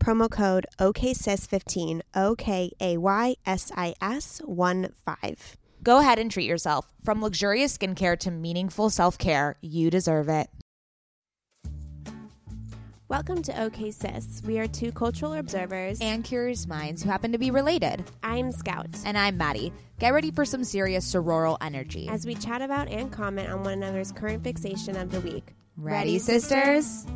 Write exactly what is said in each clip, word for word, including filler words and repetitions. Promo code O K S I S fifteen, O K A Y S I S one five. Go ahead and treat yourself. From luxurious skincare to meaningful self-care, you deserve it. Welcome to OK Sis. We are two cultural observers and curious minds who happen to be related. I'm Scout. And I'm Maddie. Get ready for some serious sororal energy as we chat about and comment on one another's current fixation of the week. Ready, ready sisters?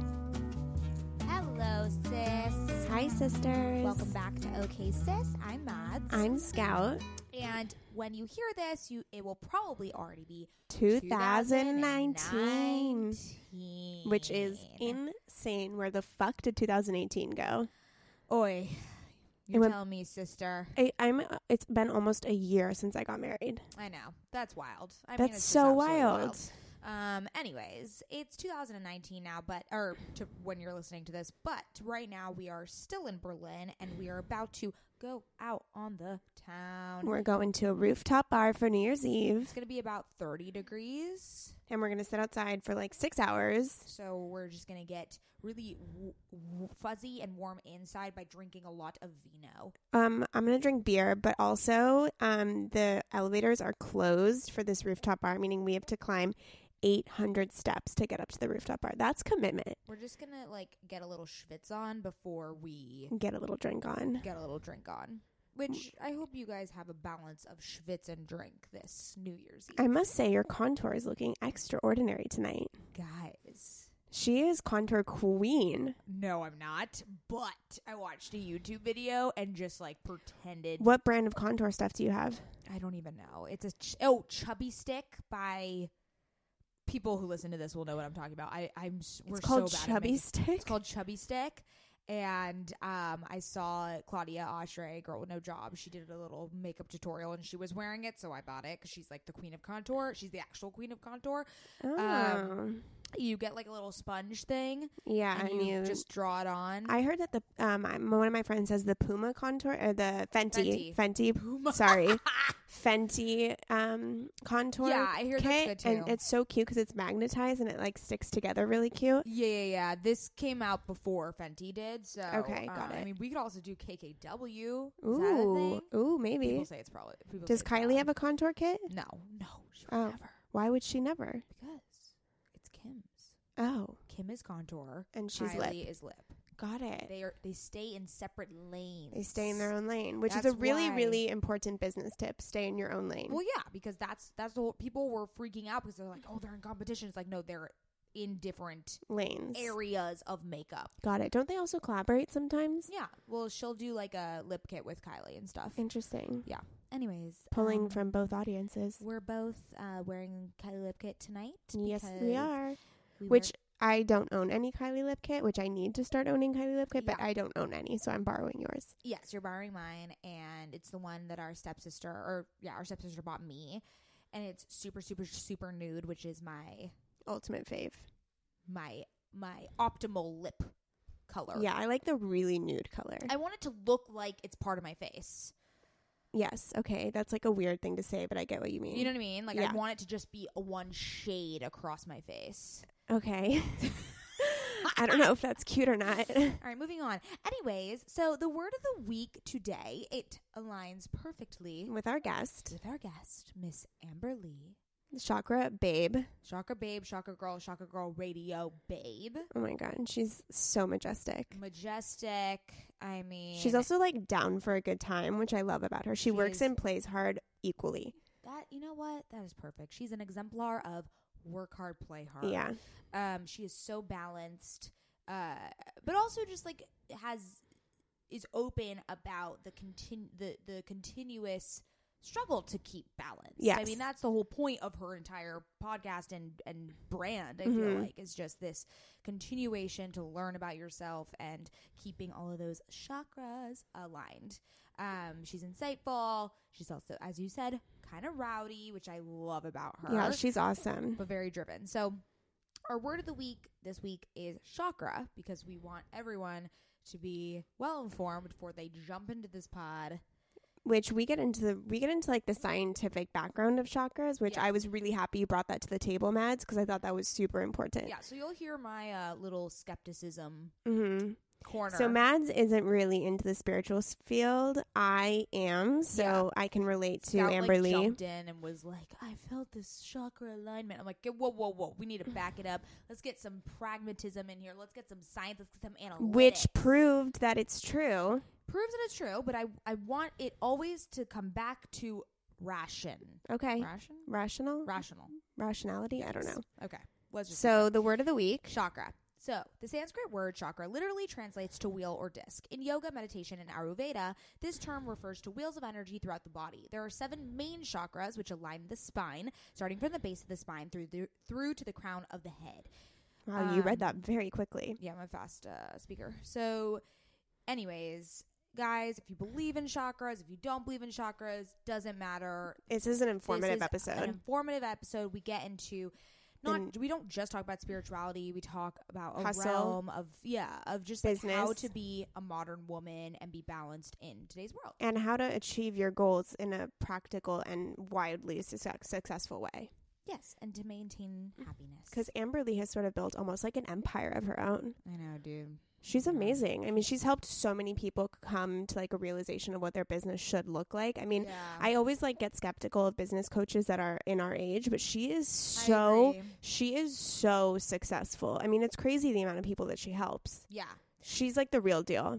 Hello, sis. Hi, sisters. Welcome back to OK Sis. I'm Mads. I'm Scout. And when you hear this, you it will probably already be twenty nineteen, twenty nineteen. Which is insane. Where the fuck did twenty eighteen go? Oi, you tell me, sister. I, I'm. It's been almost a year since I got married. I know. That's wild. I That's mean, it's so wild. wild. Um. Anyways, it's two thousand nineteen now, but or to when you're listening to this, but right now we are still in Berlin and we are about to go out on the town. We're going to a rooftop bar for New Year's Eve. It's going to be about thirty degrees. And we're going to sit outside for like six hours. So we're just going to get really w- w- fuzzy and warm inside by drinking a lot of vino. Um, I'm going to drink beer, but also um, the elevators are closed for this rooftop bar, meaning we have to climb eight hundred steps to get up to the rooftop bar. That's commitment. We're just gonna like get a little schwitz on before we get a little drink on. Get a little drink on. Which I hope you guys have a balance of schwitz and drink this New Year's Eve. I must say your contour is looking extraordinary tonight. Guys. She is contour queen. No, I'm not. But I watched a YouTube video and just like pretended. What brand of contour stuff do you have? I don't even know. It's a ch- oh Chubby Stick by. People who listen to this will know what I'm talking about. I, I'm. We're it's called so bad Chubby at Stick. It's called Chubby Stick, and um, I saw Claudia Oshry, girl with no job. She did a little makeup tutorial, and she was wearing it, so I bought it because she's like the queen of contour. She's the actual queen of contour. Oh. Um, you get like a little sponge thing, yeah, and, and you, you just draw it on. I heard that the um, one of my friends has the Puma contour or the Fenty, Fenty, Fenty Puma. Sorry. Fenty um, contour. Yeah, I hear that's good too. And it's so cute because it's magnetized and it like sticks together really cute. Yeah, yeah, yeah. This came out before Fenty did, so okay, uh, got it. I mean, we could also do K K W. Ooh, is that a thing? Ooh, maybe. People say it's probably. Does Kylie probably. have a contour kit? No, no, she would oh. never. Why would she never? Because it's Kim's. Oh, Kim is contour, and she's Kylie lip. is lip. Got it. They are. They stay in separate lanes. They stay in their own lane, which that's is a really, why. really important business tip. Stay in your own lane. Well, yeah, because that's that's the whole. People were freaking out because they're like, oh, they're in competition. It's like, no, they're in different lanes, areas of makeup. Got it. Don't they also collaborate sometimes? Yeah. Well, she'll do like a lip kit with Kylie and stuff. Interesting. Yeah. Anyways, pulling um, from both audiences. We're both uh, wearing Kylie Lip Kit tonight. Yes, we are. We which. I don't own any Kylie Lip Kit, which I need to start owning Kylie Lip Kit, yeah. But I don't own any, so I'm borrowing yours. Yes, you're borrowing mine, and it's the one that our stepsister, or yeah, our stepsister bought me, and it's super, super, super nude, which is my ultimate fave, my my optimal lip color. Yeah, I like the really nude color. I want it to look like it's part of my face. Yes. Okay. That's like a weird thing to say, but I get what you mean. You know what I mean? Like, yeah. I want it to just be a one shade across my face. Okay. I don't know if that's cute or not. All right, moving on. Anyways, so the word of the week today, it aligns perfectly with our guest. With our guest, Miss Amber Lee. Chakra babe. Chakra babe, chakra girl, chakra girl radio babe. Oh my God. And she's so majestic. Majestic. I mean, she's also like down for a good time, which I love about her. She, she works is, and plays hard equally. That, you know what? That is perfect. She's an exemplar of work hard, play hard. Yeah. Um, she is so balanced, uh, but also just like has, is open about the continu- the, the continuous struggle to keep balance. Yes. I mean, that's the whole point of her entire podcast and, and brand, I mm-hmm. feel like, is just this continuation to learn about yourself and keeping all of those chakras aligned. Um, she's insightful. She's also, as you said, kind of rowdy, which I love about her. Yeah, she's awesome. But very driven. So our word of the week this week is chakra, because we want everyone to be well informed before they jump into this pod. Which we get into the we get into like the scientific background of chakras, which yeah. I was really happy you brought that to the table, Mads, because I thought that was super important. Yeah, so you'll hear my uh, little skepticism mm-hmm. corner. So Mads isn't really into the spiritual field. I am, so yeah. I can relate to Scout, Amber like, Lee. Jumped in and was like, I felt this chakra alignment. I'm like, whoa, whoa, whoa! We need to back it up. Let's get some pragmatism in here. Let's get some science. Let's get some analytics. Which proved that it's true. Proves that it's true, but I I want it always to come back to ration. Okay. Ration? Rational? Rational. Rationality? Yes. I don't know. Okay. Let's just so the word of the week. Chakra. So the Sanskrit word chakra literally translates to wheel or disc. In yoga, meditation, and Ayurveda, this term refers to wheels of energy throughout the body. There are seven main chakras which align the spine, starting from the base of the spine through the, through to the crown of the head. Wow, um, you read that very quickly. Yeah, I'm a fast uh, speaker. So anyways, guys, if you believe in chakras, if you don't believe in chakras, doesn't matter. This is an informative this is episode. An informative episode. We get into not and we don't just talk about spirituality. We talk about a hustle, realm of yeah of just like how to be a modern woman and be balanced in today's world, and how to achieve your goals in a practical and widely su- successful way. Yes, and to maintain happiness. Because Amber Lee has sort of built almost like an empire of her own. I know, dude. She's amazing. I mean, she's helped so many people come to like a realization of what their business should look like. I mean, yeah. I always like get skeptical of business coaches that are in our age, but she is so, she is so successful. I mean, it's crazy the amount of people that she helps. Yeah. She's like the real deal.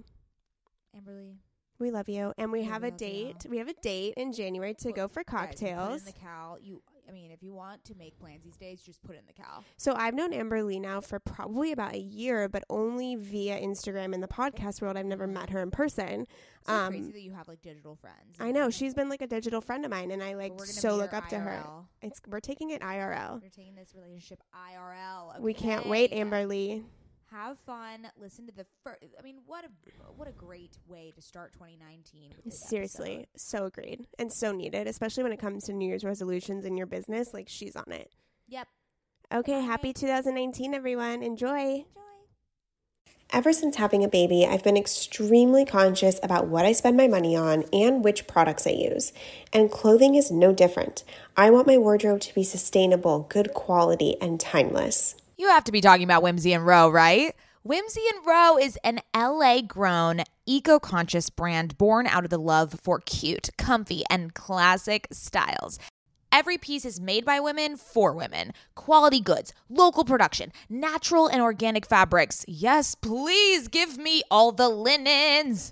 Amber Lee, we love you. And we, we have a date. You. We have a date in January to well, go for cocktails. Guys, put in the cal. You I mean, if you want to make plans these days, just put it in the cal. So I've known Amber Lee now for probably about a year, but only via Instagram in the podcast world. I've never met her in person. It's um, crazy that you have like digital friends. I know. She's been like a digital friend of mine, and I like so look up I R L. To her. It's We're taking it I R L. We're taking this relationship I R L. Okay. We can't wait, Amber Lee. Have fun. Listen to the first. I mean, what a what a great way to start twenty nineteen. With this Seriously, episode. So agreed and so needed, especially when it comes to New Year's resolutions in your business. Like she's on it. Yep. Okay. Bye. Happy twenty nineteen, everyone. Enjoy. Enjoy. Ever since having a baby, I've been extremely conscious about what I spend my money on and which products I use. And clothing is no different. I want my wardrobe to be sustainable, good quality, and timeless. You have to be talking about Whimsy and Row, right? Whimsy and Row is an L A-grown, eco-conscious brand born out of the love for cute, comfy, and classic styles. Every piece is made by women for women. Quality goods, local production, natural and organic fabrics. Yes, please give me all the linens.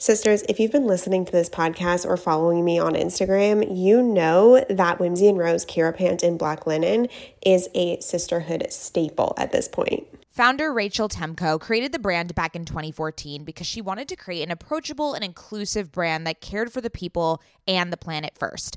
Sisters, if you've been listening to this podcast or following me on Instagram, you know that Whimsy and Row's Kira pant in black linen is a sisterhood staple at this point. Founder Rachel Temko created the brand back in twenty fourteen because she wanted to create an approachable and inclusive brand that cared for the people and the planet first.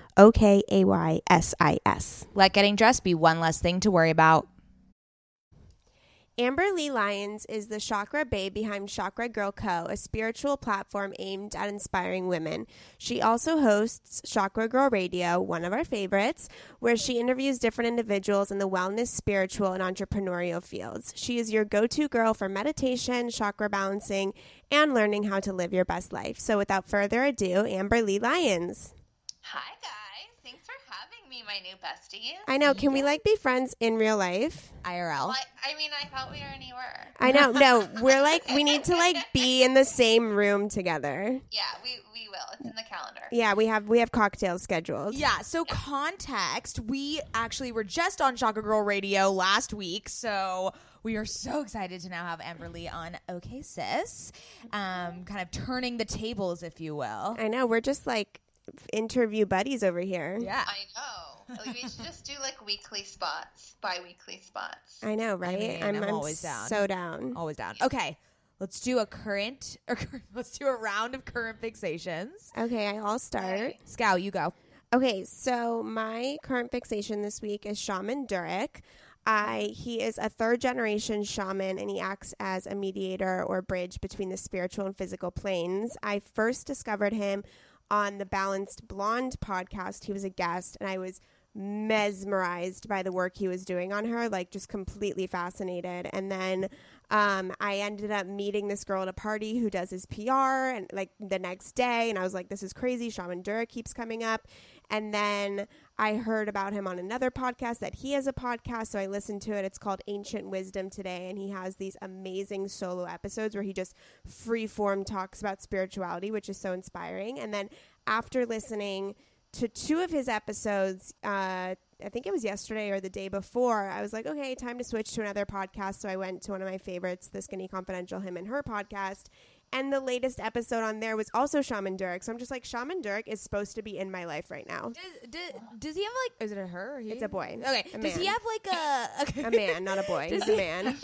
O K A Y S I S. Let getting dressed be one less thing to worry about. Amber Lee Lyons is the chakra babe behind Chakra Girl Co., a spiritual platform aimed at inspiring women. She also hosts Chakra Girl Radio, one of our favorites, where she interviews different individuals in the wellness, spiritual, and entrepreneurial fields. She is your go-to girl for meditation, chakra balancing, and learning how to live your best life. So without further ado, Amber Lee Lyons. Hi, guys. My new bestie. I know. Can we like be friends in real life? I R L. Well, I, I mean, I thought we already were. I know. No, we're like, we need to like be in the same room together. Yeah, we, we will. It's in the calendar. Yeah, we have we have cocktails scheduled. Yeah. So yeah. Context: we actually were just on Chakra Girl Radio last week, so we are so excited to now have Amber Lee on OK Sis, um, kind of turning the tables, if you will. I know. We're just like interview buddies over here. Yeah, I know. We should just do like weekly spots, bi-weekly spots. I know, right? I mean, I'm, I'm always down. So down. Always down. Okay, let's do a current, or let's do a round of current fixations. Okay, I'll start. Okay. Scout, you go. Okay, so my current fixation this week is Shaman Durek. I, he is a third-generation shaman, and he acts as a mediator or bridge between the spiritual and physical planes. I first discovered him on the Balanced Blonde podcast. He was a guest, and I was mesmerized by the work he was doing on her, like just completely fascinated. And then um I ended up meeting this girl at a party who does his P R, and like the next day, and I was like, this is crazy. Shaman Durek keeps coming up. And then I heard about him on another podcast, that he has a podcast, so I listened to it. It's called Ancient Wisdom Today, and he has these amazing solo episodes where he just freeform talks about spirituality, which is so inspiring. And then after listening to two of his episodes, uh, I think it was yesterday or the day before, I was like, okay, time to switch to another podcast. So I went to one of my favorites, the Skinny Confidential Him and Her podcast, And the latest episode on there was also Shaman Durek. So I'm just like, Shaman Durek is supposed to be in my life right now. Does, does, does he have like... Is it a her or he? It's a boy. Okay. A does he have like a... Okay. A man, not a boy. He's a man.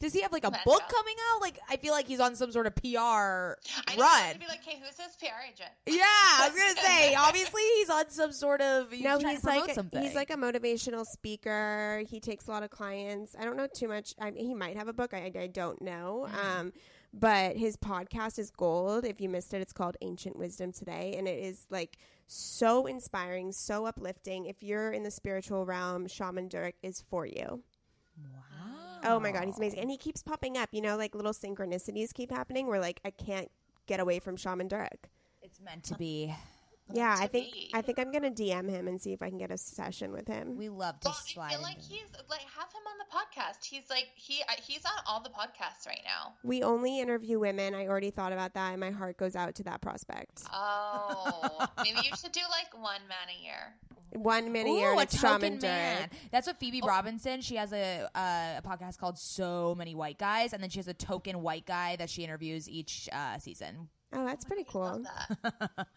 Does he have like a That's book up. coming out? Like, I feel like he's on some sort of P R I run. I to be like, hey, who's his P R agent? Yeah, I was going to say, obviously he's on some sort of... No, he's like, a, he's like a motivational speaker. He takes a lot of clients. I don't know too much. I mean, he might have a book. I, I don't know. Mm-hmm. Um, but his podcast is gold. If you missed it, it's called Ancient Wisdom Today. And it is like so inspiring, so uplifting. If you're in the spiritual realm, Shaman Durek is for you. Wow. Oh my God, he's amazing. And he keeps popping up, you know, like little synchronicities keep happening where like I can't get away from Shaman Durek. It's meant to be. Yeah, I think me. I think I'm gonna D M him and see if I can get a session with him. We love to well, slide. I feel like he's like have him on the podcast. He's like he he's on all the podcasts right now. We only interview women. I already thought about that, and my heart goes out to that prospect. Oh, maybe you should do like one man a year. One man a Ooh, year. And a it's Shaman Durek. That's what Phoebe oh. Robinson. She has a uh, a podcast called So Many White Guys, and then she has a token white guy that she interviews each uh, season. Oh, that's oh, pretty cool. That.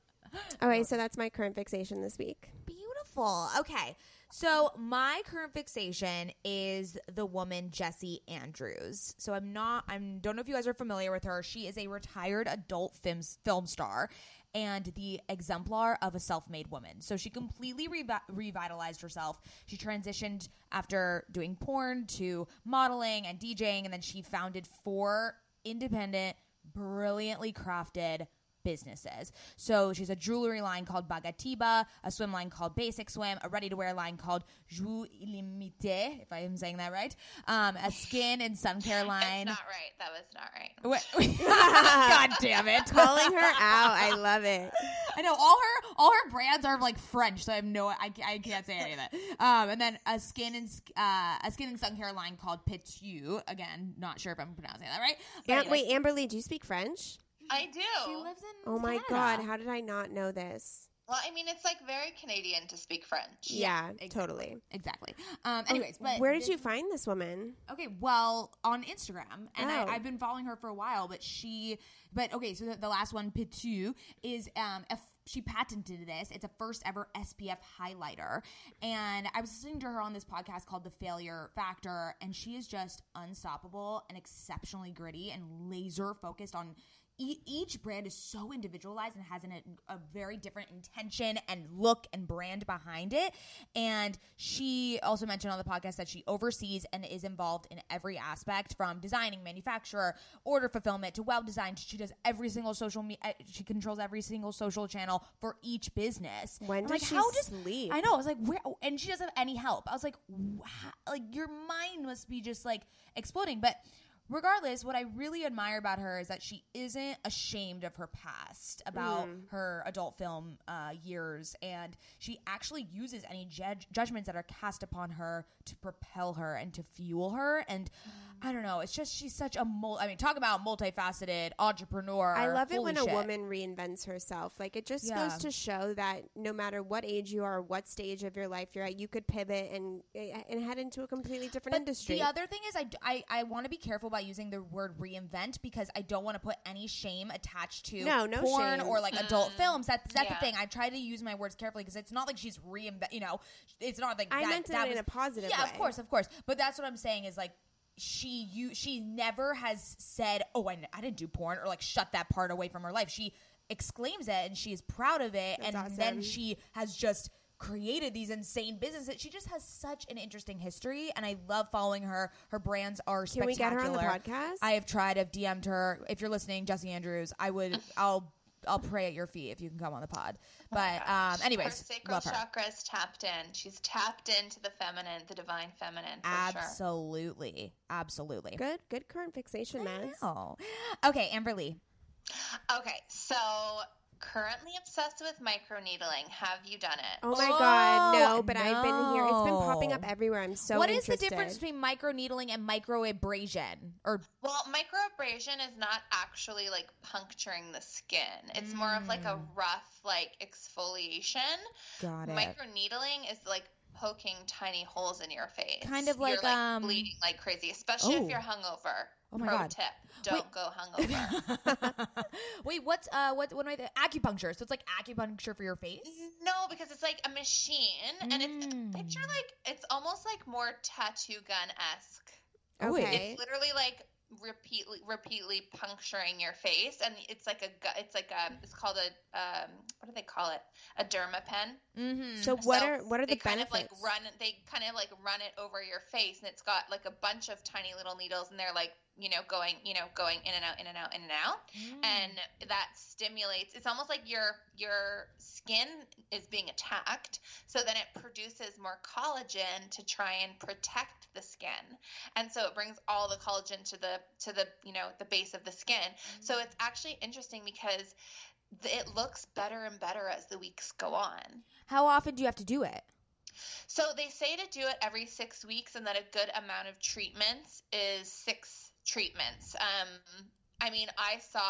Okay, so that's my current fixation this week. Beautiful. Okay, so my current fixation is the woman Jessie Andrews. So I'm not, I don't know if you guys are familiar with her. She is a retired adult film, film star and the exemplar of a self-made woman. So she completely revi- revitalized herself. She transitioned after doing porn to modeling and DJing, and then she founded four independent, brilliantly crafted businesses. So she's a jewelry line called Bagatiba, a swim line called Basic Swim, a ready-to-wear line called Joux Illimité, if I am saying that right, um, a skin and sun care line. That's not right. That was not right. God damn it. Calling her out. I love it. I know. All her all her brands are like French, so I have no I, I can't say any of that. Um, and then a skin and uh, a skin and sun care line called Pitou. Again, not sure if I'm pronouncing that right. But Am- anyway. Wait, Amber Lee, do you speak French? I do. She lives in Oh my Canada. God, how did I not know this? Well, I mean, it's like very Canadian to speak French. Yeah, exactly. totally. Exactly. Um, anyways, but where did this, you find this woman? Okay, well, on Instagram. And oh. I, I've been following her for a while, but she, but okay, so the, the last one, Pitou, is um, a she patented this. It's a first ever S P F highlighter. And I was listening to her on this podcast called The Failure Factor, and she is just unstoppable and exceptionally gritty and laser focused on each brand is so individualized and has an, a very different intention and look and brand behind it. And she also mentioned on the podcast that she oversees and is involved in every aspect from designing, manufacturer, order fulfillment to web design. She does every single social media. She controls every single social channel for each business. When does like, she how does, sleep? I know. I was like, where? And she doesn't have any help. I was like, wow. Like your mind must be just like exploding. But regardless, what I really admire about her is that she isn't ashamed of her past, about mm. her adult film uh, years, and she actually uses any judge- judgments that are cast upon her to propel her and to fuel her. And mm. I don't know, it's just she's such a mul- I mean, talk about multifaceted entrepreneur. I love Holy it when shit. a woman reinvents herself. Like it just yeah. goes to show that no matter what age you are, what stage of your life you're at, you could pivot and and head into a completely different but industry. The other thing is, I I, I want to be careful about using the word reinvent because I don't want to put any shame attached to no, no porn shame. or like mm. adult films. That's that's yeah. the thing. I try to use my words carefully because it's not like she's reinvent. You know, it's not like I that, meant that it was, in a positive. Yeah, way. of course, of course. But that's what I'm saying is like she you she never has said, "Oh, I, I didn't do porn," or like shut that part away from her life. She exclaims it and she is proud of it, that's and awesome. Then she has just created these insane businesses. She just has such an interesting history, and I love following her. Her brands are spectacular. Can we get her on the podcast? I have tried. I've D M'd her. If you're listening, Jessie Andrews, I would. I'll. I'll pray at your feet if you can come on the pod. But oh um, anyways, her sacral chakra is tapped in. She's tapped into the feminine, the divine feminine. For absolutely, sure. absolutely. Good, good current fixation, man. Okay, Amber Lee. Okay, so. Currently obsessed with microneedling. Have you done it? Oh my oh, God, no, but no. I've been here. It's been popping up everywhere. I'm so What interested. Is the difference between microneedling and microabrasion? Or Well, microabrasion is not actually like puncturing the skin. It's mm. more of like a rough like exfoliation. Got it. Microneedling is like poking tiny holes in your face. Kind of like, you're, like um bleeding like crazy, especially oh. if you're hungover. Oh my Pro God. Tip, don't Wait. go hungover. Wait, what's, uh, what, what am I, the acupuncture? So it's like acupuncture for your face? No, because it's like a machine mm. and it's, picture like, it's almost like more tattoo gun-esque. Okay. It's literally like repeatedly, repeatedly puncturing your face. And it's like a, it's like a, it's called a, um, what do they call it? A derma pen. Mm-hmm. So what so are, what are the kind benefits? Of like run, they kind of like run it over your face and it's got like a bunch of tiny little needles and they're like, you know, going, you know, going in and out, in and out, in and out. Mm. And that stimulates, it's almost like your, your skin is being attacked. So then it produces more collagen to try and protect the skin. And so it brings all the collagen to the, to the, you know, the base of the skin. Mm. So it's actually interesting because it looks better and better as the weeks go on. How often do you have to do it? So they say to do it every six weeks and that a good amount of treatments is six treatments. Um, I mean, I saw,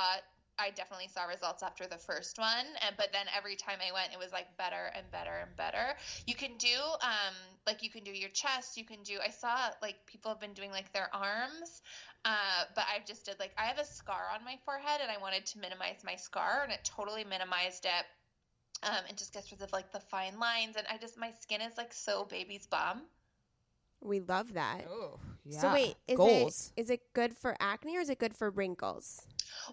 I definitely saw results after the first one, and, but then every time I went, it was like better and better and better. You can do, um, like you can do your chest, you can do, I saw like people have been doing like their arms, uh, but I just did like, I have a scar on my forehead and I wanted to minimize my scar and it totally minimized it. Um, and just gets rid of like the fine lines. And I just, my skin is like so baby's bum. We love that. Oh, yeah. So wait, is Goals. it is it good for acne or is it good for wrinkles?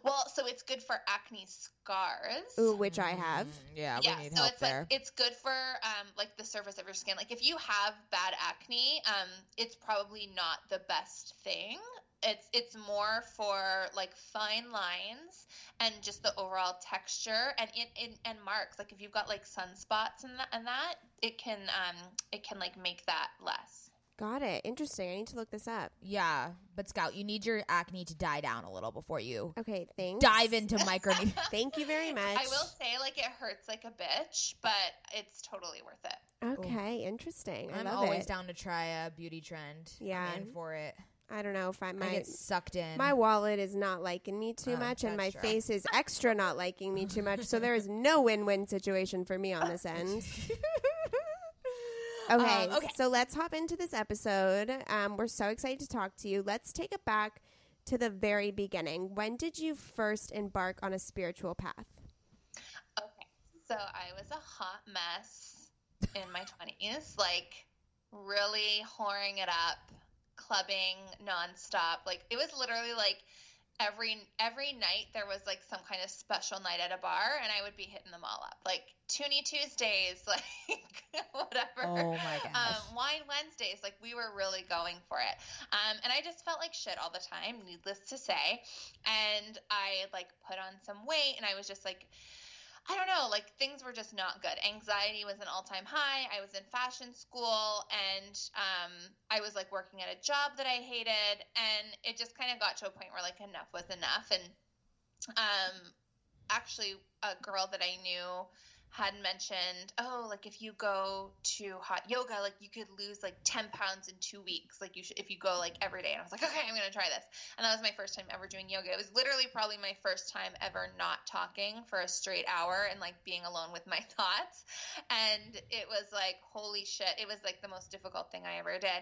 Well, so it's good for acne scars. Ooh, which I have. Mm-hmm. Yeah, yeah, we need so help it's there. Like, it's good for um, like the surface of your skin. Like if you have bad acne, um, it's probably not the best thing. It's it's more for like fine lines and just the overall texture and it and, and marks. Like if you've got like sunspots and that, and that it can um it can like make that less. Got it. Interesting. I need to look this up. Yeah. But Scout, you need your acne to die down a little before you okay, thanks. dive into microneedling. Thank you very much. I will say like it hurts like a bitch, but it's totally worth it. Okay. Ooh. Interesting. I I'm love always it. down to try a beauty trend. Yeah. I'm in for it. I don't know if I might get sucked in. My wallet is not liking me too oh, much, and my true. face is extra not liking me too much. So there is no win-win situation for me on this end. okay, um, okay, so let's hop into this episode. Um, we're so excited to talk to you. Let's take it back to the very beginning. When did you first embark on a spiritual path? Okay, so I was a hot mess in my twenties, like really whoring it up. Clubbing nonstop. Like it was literally like every every night there was like some kind of special night at a bar and I would be hitting them all up. Like Toonie Tuesdays, like whatever. Oh my gosh. Um, Wine Wednesdays, like we were really going for it. Um, and I just felt like shit all the time, needless to say. And I like put on some weight and I was just like I don't know, like things were just not good. Anxiety was an all-time high. I was in fashion school and um, I was like working at a job that I hated and it just kind of got to a point where like enough was enough. And um, actually a girl that I knew had mentioned, oh, like if you go to hot yoga, like you could lose like ten pounds in two weeks. Like you should, if you go like every day. And I was like, okay, I'm going to try this. And that was my first time ever doing yoga. It was literally probably my first time ever not talking for a straight hour and like being alone with my thoughts. And it was like, holy shit. It was like the most difficult thing I ever did.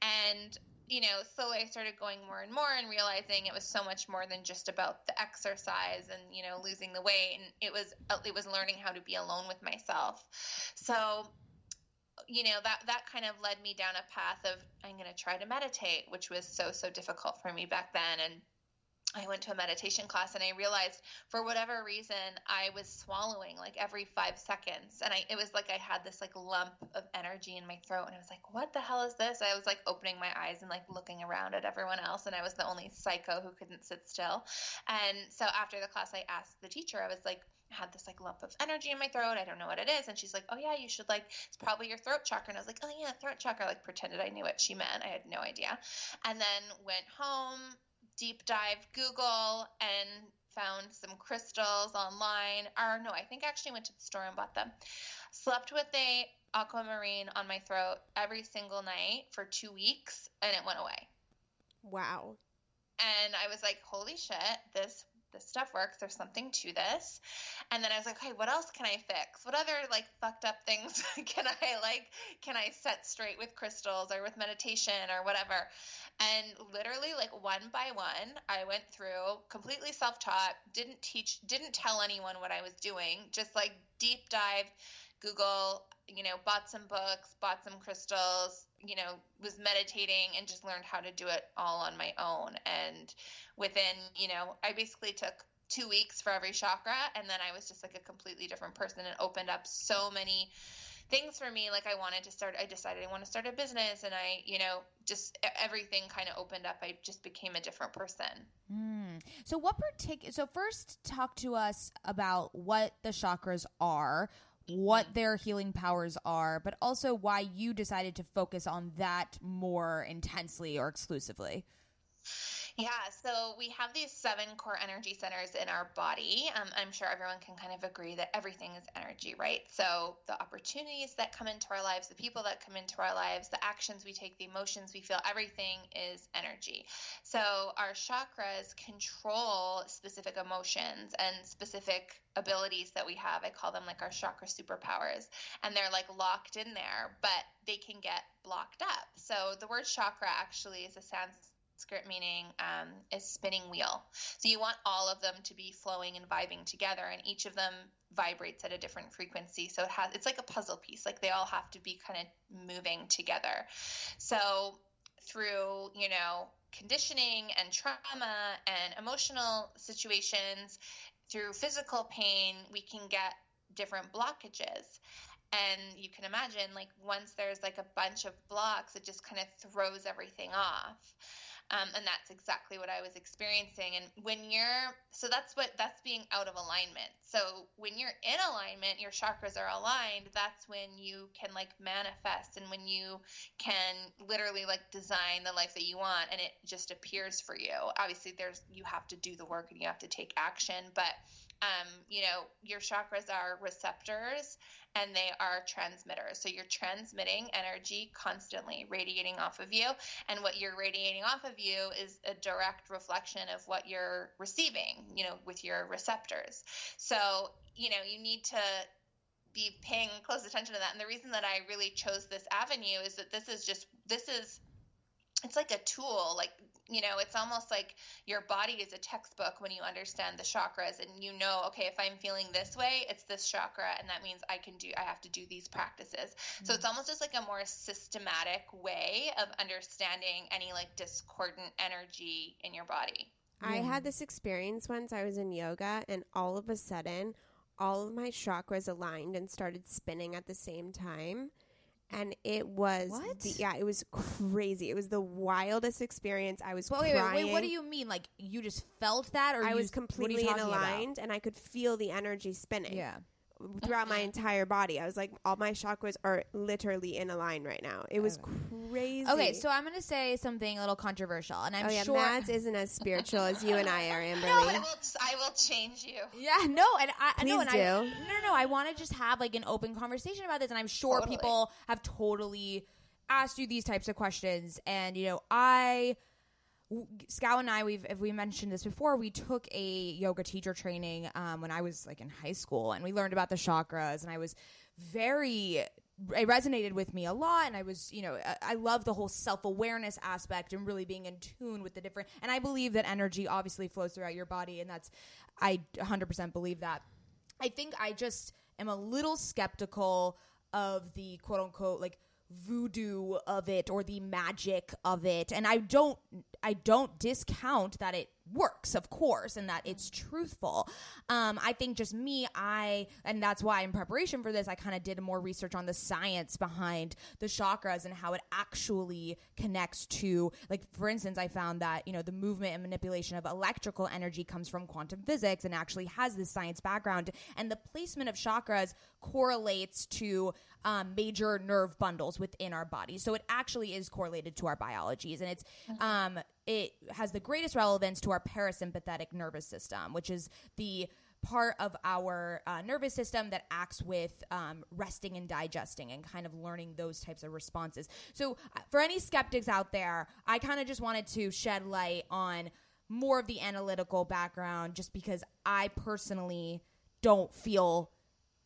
And you know, slowly I started going more and more and realizing it was so much more than just about the exercise and, you know, losing the weight. And it was, it was learning how to be alone with myself. So, you know, that, that kind of led me down a path of, I'm going to try to meditate, which was so, so difficult for me back then. And I went to a meditation class and I realized for whatever reason I was swallowing like every five seconds. And I, it was like, I had this like lump of energy in my throat and I was like, what the hell is this? I was like opening my eyes and like looking around at everyone else. And I was the only psycho who couldn't sit still. And so after the class, I asked the teacher, I was like, I had this like lump of energy in my throat. I don't know what it is. And she's like, oh yeah, you should like, it's probably your throat chakra. And I was like, oh yeah, throat chakra. I like pretended I knew what she meant. I had no idea. And then went home, deep dive Google and found some crystals online. Or no, I think I actually went to the store and bought them. Slept with a aquamarine on my throat every single night for two weeks and it went away. Wow. And I was like, holy shit, this this stuff works. There's something to this. And then I was like, okay, what else can I fix? What other like fucked up things can I like, can I set straight with crystals or with meditation or whatever? And literally, like, one by one, I went through, completely self-taught, didn't teach, didn't tell anyone what I was doing, just, like, deep dive, Google, you know, bought some books, bought some crystals, you know, was meditating, and just learned how to do it all on my own. And within, you know, I basically took two weeks for every chakra, and then I was just, like, a completely different person, and opened up so many things for me. Like, I wanted to start, I decided I want to start a business, and I, you know, just everything kind of opened up. I just became a different person. Mm. So what particular, so first talk to us about what the chakras are, what their healing powers are, but also why you decided to focus on that more intensely or exclusively. Yeah, so we have these seven core energy centers in our body. Um, I'm sure everyone can kind of agree that everything is energy, right? So the opportunities that come into our lives, the people that come into our lives, the actions we take, the emotions we feel, everything is energy. So our chakras control specific emotions and specific abilities that we have. I call them like our chakra superpowers, and they're like locked in there, but they can get blocked up. So the word chakra actually is a sense Script meaning um, is spinning wheel. So you want all of them to be flowing and vibing together, and each of them vibrates at a different frequency. So it has, it's like a puzzle piece. Like, they all have to be kind of moving together. So through, you know, conditioning and trauma and emotional situations, through physical pain, we can get different blockages. And you can imagine, like, once there's like a bunch of blocks, it just kind of throws everything off. Um, and that's exactly what I was experiencing. And when you're, so that's what, that's being out of alignment. So when you're in alignment, your chakras are aligned. That's when you can like manifest, and when you can literally like design the life that you want, and it just appears for you. Obviously there's, you have to do the work and you have to take action, but Um, you know, your chakras are receptors and they are transmitters. So you're transmitting energy constantly radiating off of you. And what you're radiating off of you is a direct reflection of what you're receiving, you know, with your receptors. So, you know, you need to be paying close attention to that. And the reason that I really chose this avenue is that this is just, this is, it's like a tool, like, you know, it's almost like your body is a textbook when you understand the chakras, and you know, okay, if I'm feeling this way, it's this chakra, and that means I can do, I have to do these practices. Mm-hmm. So it's almost just like a more systematic way of understanding any like discordant energy in your body. I had this experience once. I was in yoga, and all of a sudden, all of my chakras aligned and started spinning at the same time. And it was, the, yeah, it was crazy. It was the wildest experience. I was wait, crying. Wait, wait, what do you mean? Like, you just felt that? Or I you, was completely aligned, and I could feel the energy spinning yeah. throughout my entire body. I was like, all my chakras are literally in a line right now. It was okay. crazy. Okay, so I'm going to say something a little controversial, and I'm oh, yeah, sure. Mads isn't as spiritual as you and I are, Amber Lee. No, I will, I will change you. Yeah, no, and I Please no, and do. I, no, no, no, I want to just have like an open conversation about this, and I'm sure totally. people have totally asked you these types of questions, and you know, I... Scout and I, we've if we mentioned this before, we took a yoga teacher training um, when I was like in high school, and we learned about the chakras, and I was very, it resonated with me a lot, and I was, you know, I, I love the whole self-awareness aspect and really being in tune with the different, and I believe that energy obviously flows throughout your body, and that's, I one hundred percent believe that. I think I just am a little skeptical of the quote-unquote like voodoo of it or the magic of it, and I don't I don't discount that it works, of course, and that it's truthful. um I think just me I and that's why in preparation for this I kind of did more research on the science behind the chakras and how it actually connects to, like, for instance, I found that, you know, the movement and manipulation of electrical energy comes from quantum physics and actually has this science background, and the placement of chakras correlates to um, major nerve bundles within our body, so it actually is correlated to our biologies, and it's um it has the greatest relevance to our parasympathetic nervous system, which is the part of our uh, nervous system that acts with um, resting and digesting and kind of learning those types of responses. So for any skeptics out there, I kind of just wanted to shed light on more of the analytical background, just because I personally don't feel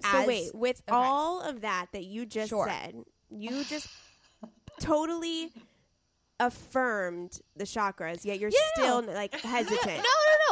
so as... So wait, with okay. all of that that you just sure. said, you just totally... affirmed the chakras, yet you're yeah, still no. like hesitant. no,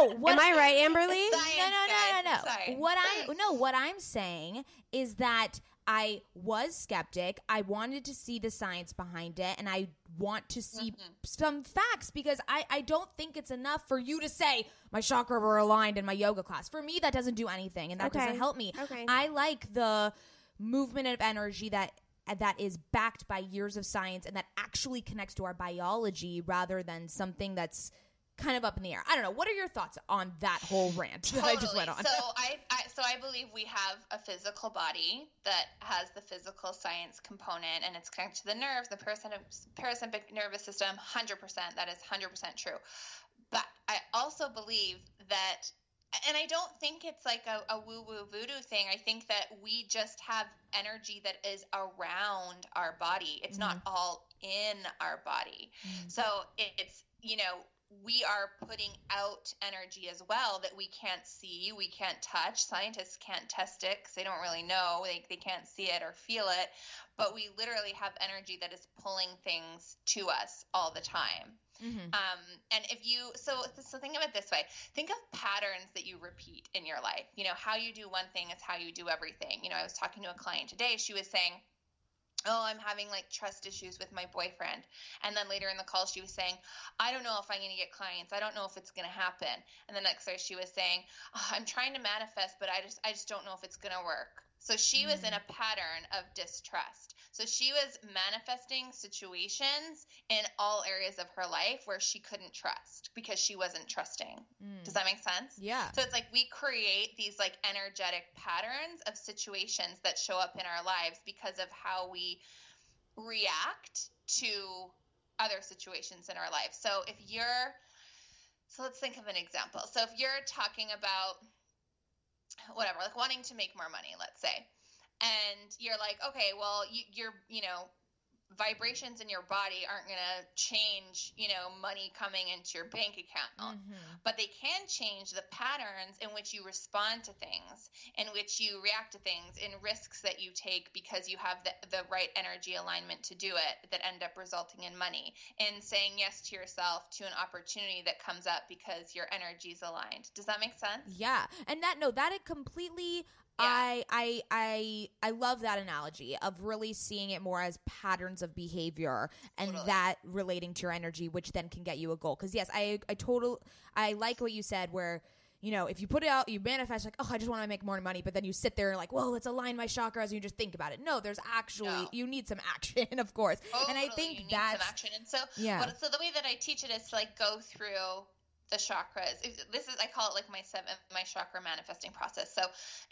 no, no. What, Am I right, Amber Lee? Science, no, no, no, no, no. Science. What I no, what I'm saying is that I was skeptic. I wanted to see the science behind it, and I want to see mm-hmm. some facts, because I, I don't think it's enough for you to say my chakra were aligned in my yoga class. For me, that doesn't do anything, and that okay. doesn't help me. Okay. I like the movement of energy that that is backed by years of science and that actually connects to our biology rather than something that's kind of up in the air. I don't know. What are your thoughts on that whole rant totally. that I just went on? So I, I so I believe we have a physical body that has the physical science component, and it's connected to the nerves, the parasympathetic nervous system, one hundred percent. That is one hundred percent true. But I also believe that, and I don't think it's like a, a woo-woo voodoo thing. I think that we just have energy that is around our body. It's mm-hmm. not all in our body. Mm-hmm. So it, it's, you know, we are putting out energy as well that we can't see, we can't touch. Scientists can't test it because they don't really know. They, they can't see it or feel it. But we literally have energy that is pulling things to us all the time. Mm-hmm. Um, and if you, so, so think of it this way, think of patterns that you repeat in your life. You know, how you do one thing is how you do everything. You know, I was talking to a client today, she was saying, oh, I'm having like trust issues with my boyfriend. And then later in the call, she was saying, I don't know if I'm going to get clients. I don't know if it's going to happen. And the next day she was saying, oh, I'm trying to manifest, but I just, I just don't know if it's going to work. So she mm. was in a pattern of distrust. So she was manifesting situations in all areas of her life where she couldn't trust because she wasn't trusting. Mm. Does that make sense? Yeah. So it's like we create these like energetic patterns of situations that show up in our lives because of how we react to other situations in our life. So if you're, so let's think of an example. So if you're talking about whatever, like wanting to make more money, let's say, and you're like, okay, well, you, you're, you know, vibrations in your body aren't going to change, you know, money coming into your bank account, mm-hmm. but they can change the patterns in which you respond to things, in which you react to things, in risks that you take because you have the, the right energy alignment to do it that end up resulting in money, and saying yes to yourself to an opportunity that comes up because your energy's aligned. Does that make sense? Yeah. And that, no, that it completely – Yeah. I, I I I love that analogy of really seeing it more as patterns of behavior and totally. that relating to your energy, which then can get you a goal. Because yes, I I total I like what you said, where, you know, if you put it out, you manifest like, oh, I just want to make more money, but then you sit there and like, well, let's align my chakras, and you just think about it. No, there's actually no. you need some action, of course. Totally. And I think you need that's some action. And so yeah. But, so the way that I teach it is to like go through the chakras. This is, I call it like my seven, my chakra manifesting process. So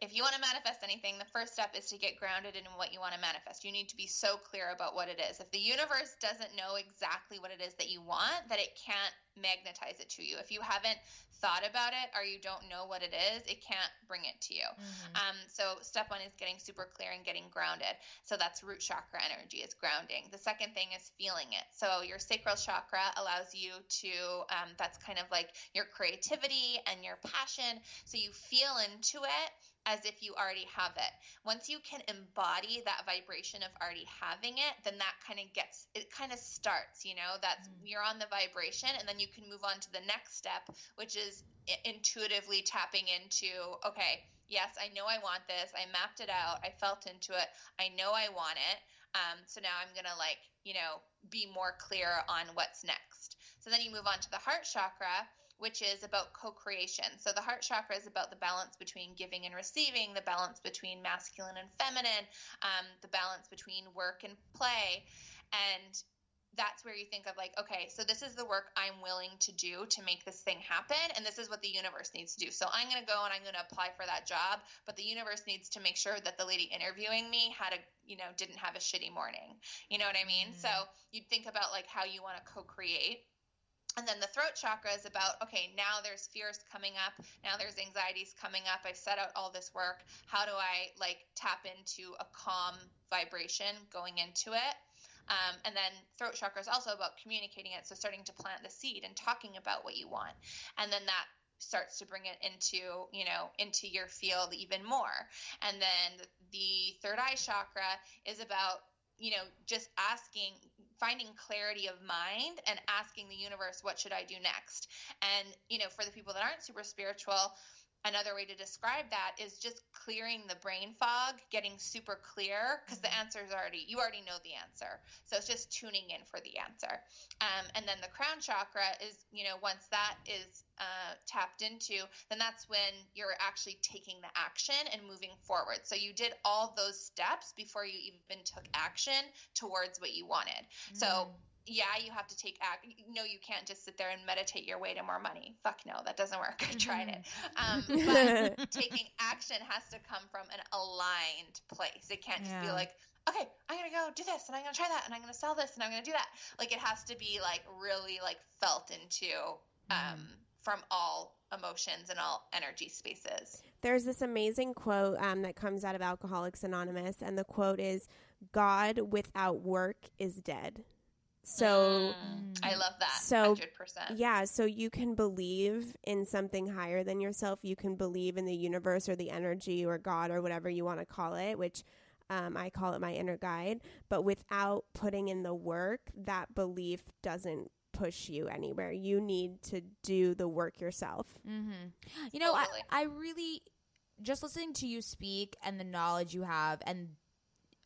if you want to manifest anything, the first step is to get grounded in what you want to manifest. You need to be so clear about what it is. If the universe doesn't know exactly what it is that you want, that it can't magnetize it to you. If you haven't thought about it or you don't know what it is, it can't bring it to you. Mm-hmm. Um, so step one is getting super clear and getting grounded. So that's root chakra energy is grounding. The second thing is feeling it. So your sacral chakra allows you to, um, that's kind of like your creativity and your passion. So you feel into it as if you already have it. Once you can embody that vibration of already having it, then that kind of gets, it kind of starts, you know, that's, you're on the vibration, and then you can move on to the next step, which is intuitively tapping into, okay, yes, I know I want this. I mapped it out. I felt into it. I know I want it. Um, so now I'm going to like, you know, be more clear on what's next. So then you move on to the heart chakra, which is about co-creation. So the heart chakra is about the balance between giving and receiving, the balance between masculine and feminine, um, the balance between work and play. And that's where you think of like, okay, so this is the work I'm willing to do to make this thing happen. And this is what the universe needs to do. So I'm going to go and I'm going to apply for that job, but the universe needs to make sure that the lady interviewing me had a, you know, didn't have a shitty morning. You know what I mean? Mm. So you'd think about like how you want to co-create. And then the throat chakra is about, okay, now there's fears coming up. Now there's anxieties coming up. I've set out all this work. How do I like tap into a calm vibration going into it? Um, and then throat chakra is also about communicating it. So starting to plant the seed and talking about what you want. And then that starts to bring it into, you know, into your field even more. And then the third eye chakra is about, you know, just asking, finding clarity of mind and asking the universe, what should I do next? And, you know, for the people that aren't super spiritual, another way to describe that is just clearing the brain fog, getting super clear, because the answer is already, you already know the answer. So it's just tuning in for the answer. Um, and then the crown chakra is, you know, once that is uh, tapped into, then that's when you're actually taking the action and moving forward. So you did all those steps before you even took action towards what you wanted. Mm. So yeah, you have to take act. No, you can't just sit there and meditate your way to more money. Fuck no, that doesn't work. I tried it. Um, but taking action has to come from an aligned place. It can't just yeah. be like, okay, I'm going to go do this and I'm going to try that and I'm going to sell this and I'm going to do that. Like it has to be like really like felt into um, mm. from all emotions and all energy spaces. There's this amazing quote um, that comes out of Alcoholics Anonymous. And the quote is, God without work is dead. So mm, I love that. So one hundred percent. Yeah. So you can believe in something higher than yourself. You can believe in the universe or the energy or God or whatever you want to call it, which um, I call it my inner guide. But without putting in the work, that belief doesn't push you anywhere. You need to do the work yourself. Mm-hmm. You know, totally. I, I really just listening to you speak and the knowledge you have. And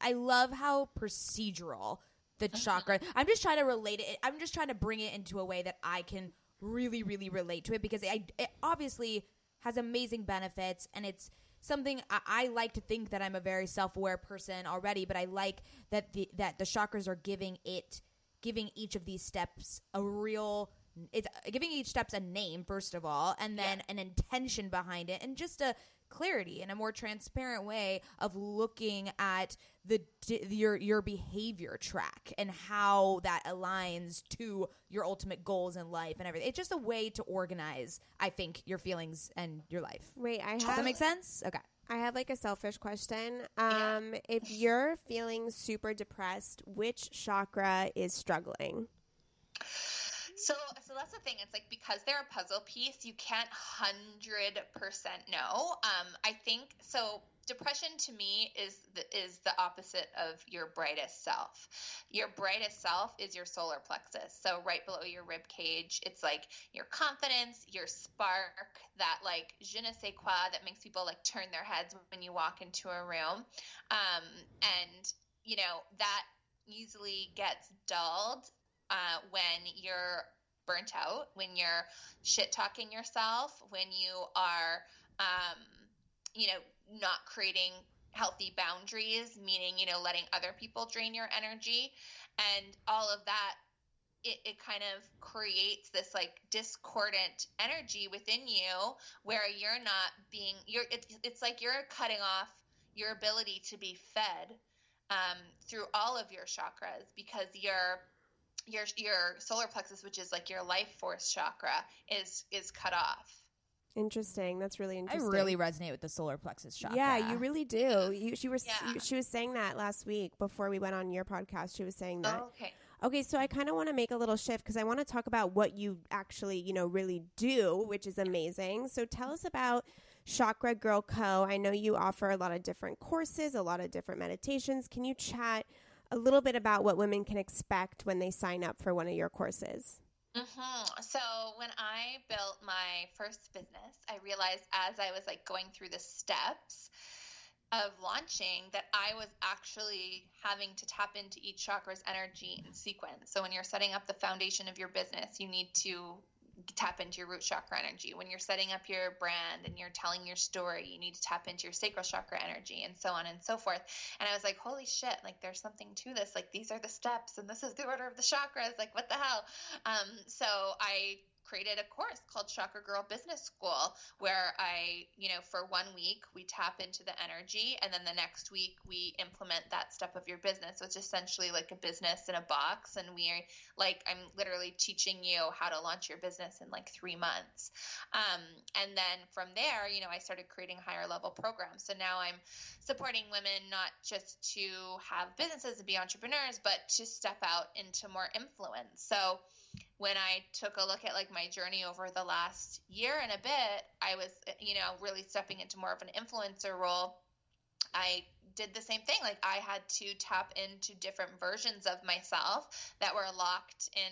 I love how procedural the chakra. I'm just trying to relate it. I'm just trying to bring it into a way that I can really, really relate to it because I, it obviously has amazing benefits and it's something I, I like to think that I'm a very self-aware person already, but I like that the, that the chakras are giving it, giving each of these steps a real, it's giving each steps a name, first of all, and then yeah. an intention behind it and just a clarity and a more transparent way of looking at the your your behavior track and how that aligns to your ultimate goals in life and everything. It's just a way to organize, I think, your feelings and your life. Wait, I have, does that make sense? Okay. I have like a selfish question. Um, yeah. If you're feeling super depressed, which chakra is struggling? So so that's the thing. It's like because they're a puzzle piece, you can't one hundred percent know. Um, I think so depression to me is the, is the opposite of your brightest self. Your brightest self is your solar plexus. So right below your rib cage, it's like your confidence, your spark, that like je ne sais quoi that makes people like turn their heads when you walk into a room. Um, and, you know, that easily gets dulled Uh, when you're burnt out, when you're shit talking yourself, when you are, um, you know, not creating healthy boundaries, meaning, you know, letting other people drain your energy and all of that, it, it kind of creates this like discordant energy within you where you're not being, you're, it, it's like you're cutting off your ability to be fed um, through all of your chakras because you're, Your your solar plexus, which is like your life force chakra, is is cut off. Interesting. That's really interesting. I really resonate with the solar plexus chakra. Yeah, you really do. You, she was yeah. you, she was saying that last week before we went on your podcast. She was saying that. Oh, okay. Okay, so I kind of want to make a little shift because I want to talk about what you actually, you know, really do, which is amazing. So tell us about Chakra Girl Co. I know you offer a lot of different courses, a lot of different meditations. Can you chat a little bit about what women can expect when they sign up for one of your courses? Mm-hmm. So when I built my first business, I realized as I was like going through the steps of launching that I was actually having to tap into each chakra's energy in sequence. So when you're setting up the foundation of your business, you need to tap into your root chakra energy. When you're setting up your brand and you're telling your story, you need to tap into your sacral chakra energy and so on and so forth. And I was like, holy shit, like there's something to this. Like these are the steps and this is the order of the chakras. Like what the hell? Um, so I created a course called Chakra Girl Business School where I, you know, for one week we tap into the energy and then the next week we implement that step of your business. So it's essentially like a business in a box and we're like, I'm literally teaching you how to launch your business in like three months. Um, and then from there, you know, I started creating higher level programs. So now I'm supporting women not just to have businesses and be entrepreneurs, but to step out into more influence. So when I took a look at like my journey over the last year and a bit, I was, you know, really stepping into more of an influencer role. I did the same thing. Like I had to tap into different versions of myself that were locked in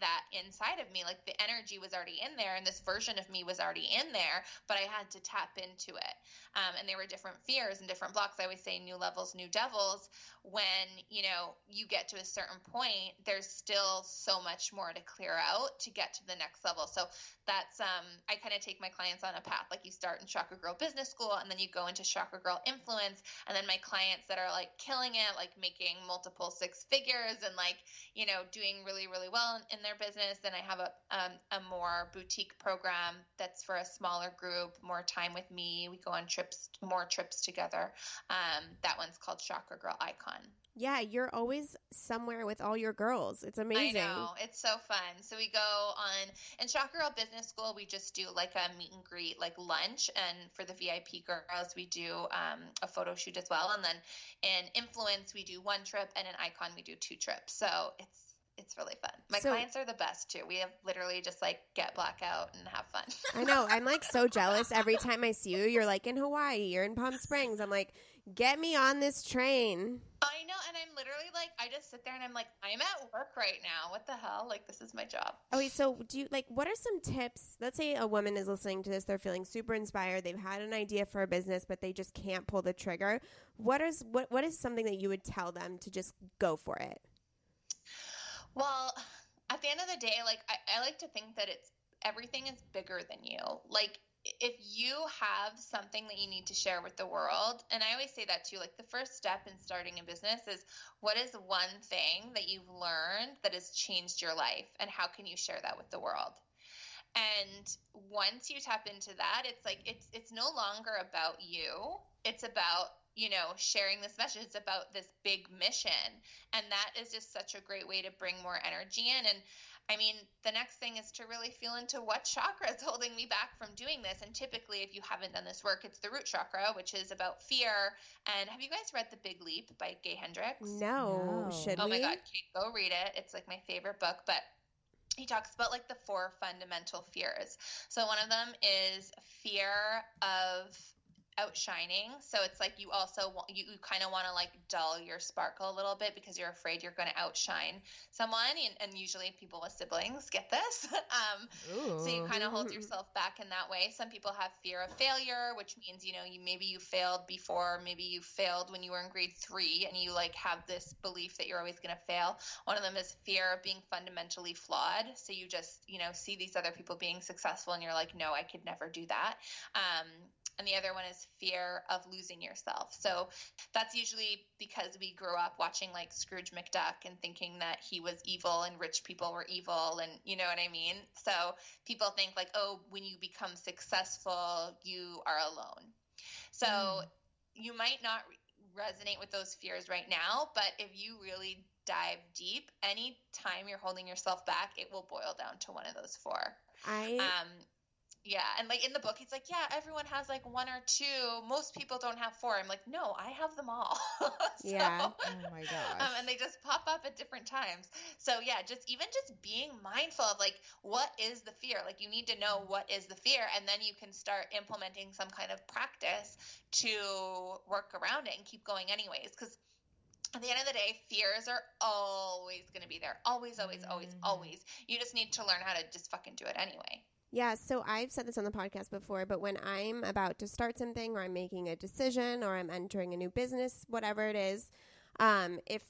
that inside of me. Like the energy was already in there and this version of me was already in there, but I had to tap into it. Um, and there were different fears and different blocks. I always say new levels, new devils. When, you know, you get to a certain point, there's still so much more to clear out to get to the next level. So that's, um, I kind of take my clients on a path. Like you start in Chakra Girl Business School and then you go into Chakra Girl Influence. And then my clients that are like killing it, like making multiple six figures and like, you know, doing really, really well in their business, then I have a um, a more boutique program that's for a smaller group, more time with me. We go on trips, more trips together. Um, that one's called Chakra Girl Icon. Yeah, you're always somewhere with all your girls. It's amazing. I know. It's so fun. So we go on, in Chakra Girl Business School, we just do like a meet and greet, like lunch. And for the V I P girls, we do um, a photo shoot as well. And then in Influence, we do one trip, and in Icon, we do two trips. So it's It's really fun. My so, clients are the best too. We have literally just like get blackout and have fun. I know. I'm like so jealous every time I see you. You're like in Hawaii. You're in Palm Springs. I'm like, get me on this train. I know. And I'm literally like, I just sit there and I'm like, I'm at work right now. What the hell? Like this is my job. Okay. So do you like, what are some tips? Let's say a woman is listening to this. They're feeling super inspired. They've had an idea for a business, but they just can't pull the trigger. What is, what, what is something that you would tell them to just go for it? Well, at the end of the day, like I, I like to think that it's everything is bigger than you. Like if you have something that you need to share with the world, and I always say that too, like the first step in starting a business is what is one thing that you've learned that has changed your life and how can you share that with the world? And once you tap into that, it's like it's it's no longer about you. It's about, you know, sharing this message. It's about this big mission. And that is just such a great way to bring more energy in. And I mean, the next thing is to really feel into what chakra is holding me back from doing this. And typically, if you haven't done this work, it's the root chakra, which is about fear. And have you guys read The Big Leap by Gay Hendricks? No. no. Should we? Oh my God, Kate, go read it. It's like my favorite book. But he talks about like the four fundamental fears. So one of them is fear of outshining. So it's like you also want, you, you kind of want to like dull your sparkle a little bit because you're afraid you're going to outshine someone. And, and usually people with siblings get this. um, so you kind of hold yourself back in that way. Some people have fear of failure, which means, you know, you, maybe you failed before, maybe you failed when you were in grade three and you like have this belief that you're always going to fail. One of them is fear of being fundamentally flawed. So you just, you know, see these other people being successful and you're like, no, I could never do that. Um, And the other one is fear of losing yourself. So that's usually because we grew up watching like Scrooge McDuck and thinking that he was evil and rich people were evil. And you know what I mean? So people think like, oh, when you become successful, you are alone. So mm. you might not re- resonate with those fears right now, but if you really dive deep, anytime you're holding yourself back, it will boil down to one of those four. I, um, Yeah. And like in the book, he's like, yeah, everyone has like one or two. Most people don't have four. I'm like, no, I have them all. so, yeah. Oh my gosh. Um, and they just pop up at different times. So yeah, just even just being mindful of like, what is the fear? Like you need to know what is the fear, and then you can start implementing some kind of practice to work around it and keep going anyways. Cause at the end of the day, fears are always going to be there. Always, always, mm-hmm. always, always. You just need to learn how to just fucking do it anyway. Yeah, so I've said this on the podcast before, but when I'm about to start something or I'm making a decision or I'm entering a new business, whatever it is, um, if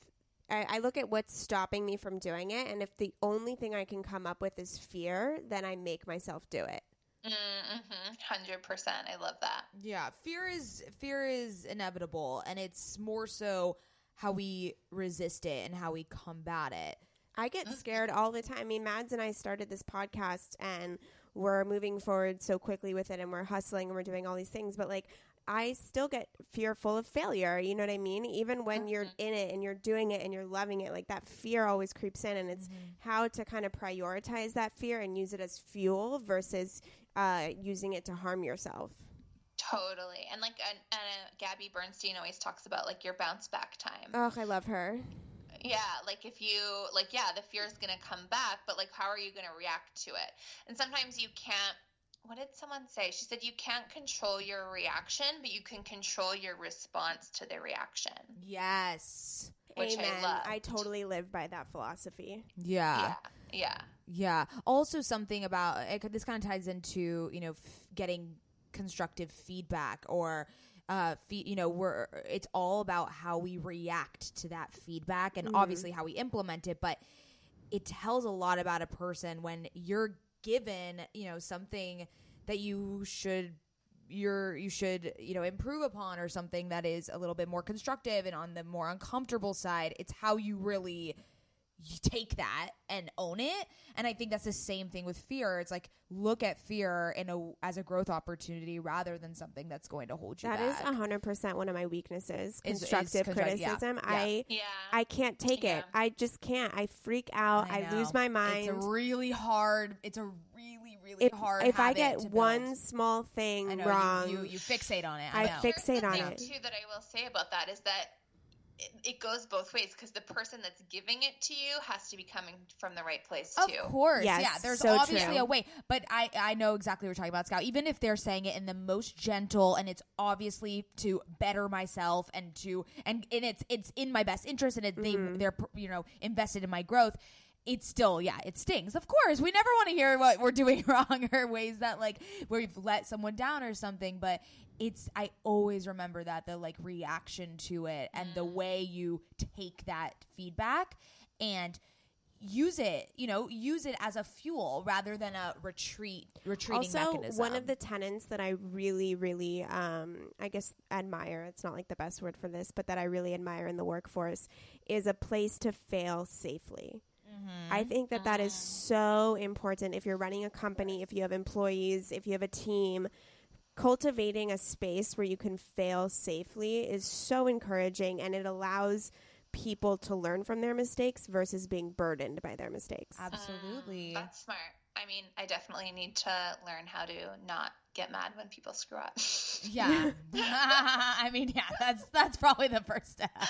I, I look at what's stopping me from doing it, and if the only thing I can come up with is fear, then I make myself do it. Mm-hmm. one hundred percent. I love that. Yeah, fear is fear is inevitable, and it's more so how we resist it and how we combat it. I get scared all the time. I mean, Mads and I started this podcast and we're moving forward so quickly with it and we're hustling and we're doing all these things. But like, I still get fearful of failure. You know what I mean? Even when you're in it and you're doing it and you're loving it, like that fear always creeps in, and it's mm-hmm. how to kind of prioritize that fear and use it as fuel versus uh, using it to harm yourself. Totally. And like and, and, uh, Gabby Bernstein always talks about like your bounce back time. Oh, I love her. Yeah, like if you, like, yeah, the fear is going to come back, but like, how are you going to react to it? And sometimes you can't what did someone say? She said, you can't control your reaction, but you can control your response to the reaction. Yes. Which Amen. I love. I totally live by that philosophy. Yeah. Yeah. Yeah. Yeah. Also something about, it, this kind of ties into, you know, f- getting constructive feedback or, uh, fe- you know, we're, it's all about how we react to that feedback and mm-hmm. obviously how we implement it. But it tells a lot about a person when you're given, you know, something that you should you're you should, you know, improve upon or something that is a little bit more constructive and on the more uncomfortable side. It's how you really you take that and own it. And I think that's the same thing with fear. It's like, look at fear in a, as a growth opportunity rather than something that's going to hold you that back. That is one hundred percent one of my weaknesses, constructive is, is criticism. Yeah. I yeah. I can't take yeah. it. I just can't. I freak out. I, I lose my mind. It's a really hard, it's a really, really if, hard If I get one small thing know, wrong. You, you, you fixate on it. I, I fixate on it. The thing, too, that I will say about that is that it goes both ways because the person that's giving it to you has to be coming from the right place too. Of course. Yes, yeah. There's so obviously true. a way, but I, I know exactly what you're talking about, Scout. Even if they're saying it in the most gentle and it's obviously to better myself and to, and, and it's, it's in my best interest and it, mm-hmm. they, they're, you know, invested in my growth. It's still, yeah, it stings. Of course. We never want to hear what we're doing wrong or ways that like where we've let someone down or something, but it's, I always remember that, the like reaction to it and the way you take that feedback and use it, you know, use it as a fuel rather than a retreat, retreating also, mechanism. One of the tenets that I really, really, um, I guess admire, it's not like the best word for this, but that I really admire in the workforce is a place to fail safely. Mm-hmm. I think that that is so important. If you're running a company, if you have employees, if you have a team, cultivating a space where you can fail safely is so encouraging, and it allows people to learn from their mistakes versus being burdened by their mistakes. Absolutely. Um, that's smart. I mean, I definitely need to learn how to not get mad when people screw up. Yeah. I mean, yeah, that's that's probably the first step. I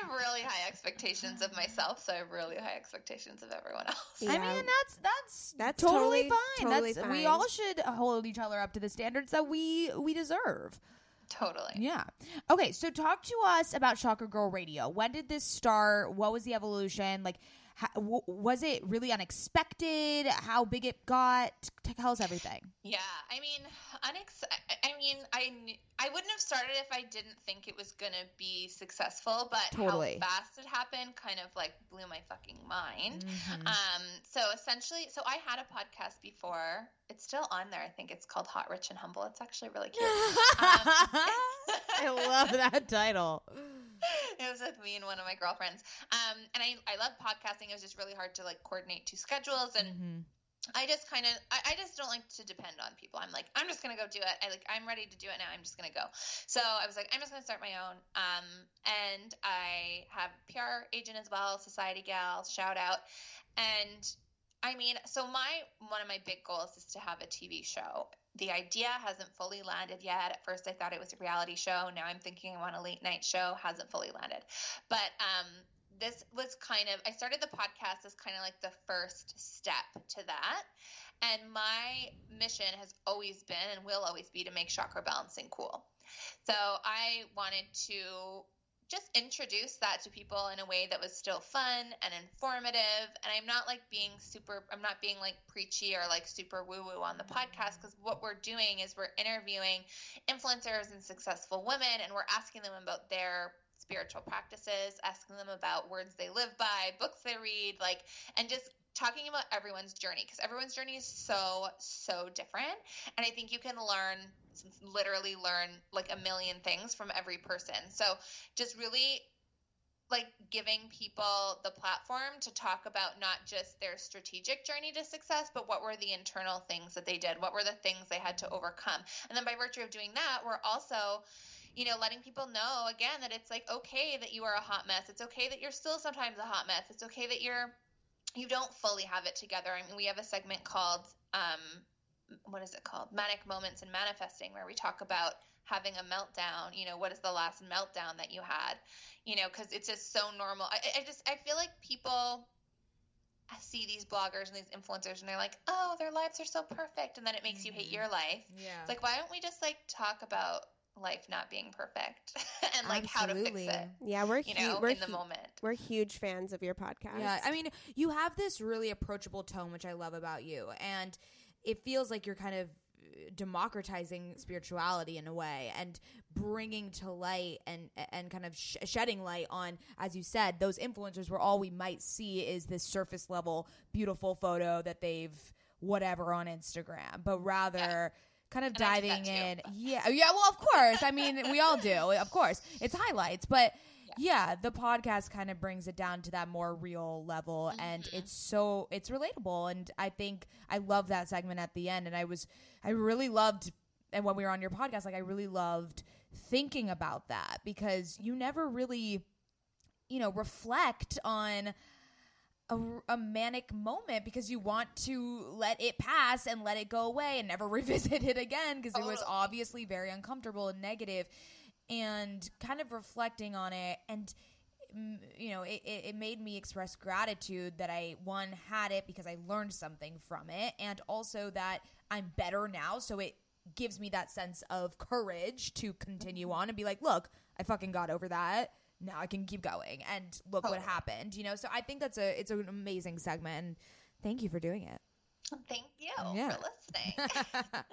have really high expectations of myself, so I have really high expectations of everyone else. Yeah. I mean, that's that's, that's totally, totally fine. Totally that's, fine. We all should hold each other up to the standards that we, we deserve. Totally. Yeah. Okay, so talk to us about Chakra Girl Radio. When did this start? What was the evolution? Like, How, w- was it really unexpected? How big it got? Tell us everything. Yeah, I mean, unex- I mean, I kn- I wouldn't have started if I didn't think it was gonna be successful. But totally. How fast it happened kind of like blew my fucking mind. Mm-hmm. Um, so essentially, so I had a podcast before. It's still on there. I think it's called Hot, Rich and Humble. It's actually really cute. um, I love that title. It was with me and one of my girlfriends. Um, and I, I love podcasting. It was just really hard to like coordinate two schedules. And mm-hmm. I just kind of, I, I just don't like to depend on people. I'm like, I'm just going to go do it. I like, I'm ready to do it now. I'm just going to go. So I was like, I'm just going to start my own. Um, and I have a P R agent as well, Society Gal, shout out. And I mean, so my, one of my big goals is to have a T V show. The idea hasn't fully landed yet. At first I thought it was a reality show. Now I'm thinking I want a late night show. Hasn't fully landed. But um, this was kind of, I started the podcast as kind of like the first step to that. And my mission has always been and will always be to make chakra balancing cool. So I wanted to just introduce that to people in a way that was still fun and informative. And I'm not like being super, I'm not being like preachy or like super woo woo on the podcast. Cause what we're doing is we're interviewing influencers and successful women. And we're asking them about their spiritual practices, asking them about words they live by, books they read, like, and just talking about everyone's journey. Cause everyone's journey is so, so different. And I think you can learn literally learn like a million things from every person. So just really like giving people the platform to talk about not just their strategic journey to success, but what were the internal things that they did? What were the things they had to overcome? And then by virtue of doing that, we're also, you know, letting people know again that it's like, okay, that you are a hot mess. It's okay that you're still sometimes a hot mess. It's okay that you're, you don't fully have it together. I mean, we have a segment called, um, what is it called? Manic Moments in Manifesting, where we talk about having a meltdown. You know, what is the last meltdown that you had? You know, because it's just so normal. I, I just, I feel like people I see these bloggers and these influencers and they're like, oh, their lives are so perfect. And then it makes mm-hmm. you hate your life. Yeah. It's like, why don't we just like talk about life not being perfect and like Absolutely. How to fix it. Yeah, we're you know, hu- we're in the hu- moment. We're huge fans of your podcast. Yeah, I mean, you have this really approachable tone, which I love about you, and it feels like you're kind of democratizing spirituality in a way and bringing to light and and kind of sh- shedding light on, as you said, those influencers where all we might see is this surface level beautiful photo that they've whatever on Instagram, but rather yeah. kind of and diving in. Yeah. Yeah. Well, of course. I mean, we all do. Of course. It's highlights. But yeah, yeah the podcast kind of brings it down to that more real level. Mm-hmm. And it's so it's relatable. And I think I love that segment at the end. And I was I really loved. And when we were on your podcast, like I really loved thinking about that, because you never really, you know, reflect on A, a manic moment because you want to let it pass and let it go away and never revisit it again because it was obviously very uncomfortable and negative, and kind of reflecting on it. And you know, it, it made me express gratitude that I, one, had it because I learned something from it, and also that I'm better now, so it gives me that sense of courage to continue on and be like, look, I fucking got over that. Now I can keep going and look totally. What happened, you know? So I think that's a, it's an amazing segment. And thank you for doing it. Thank you yeah. for listening.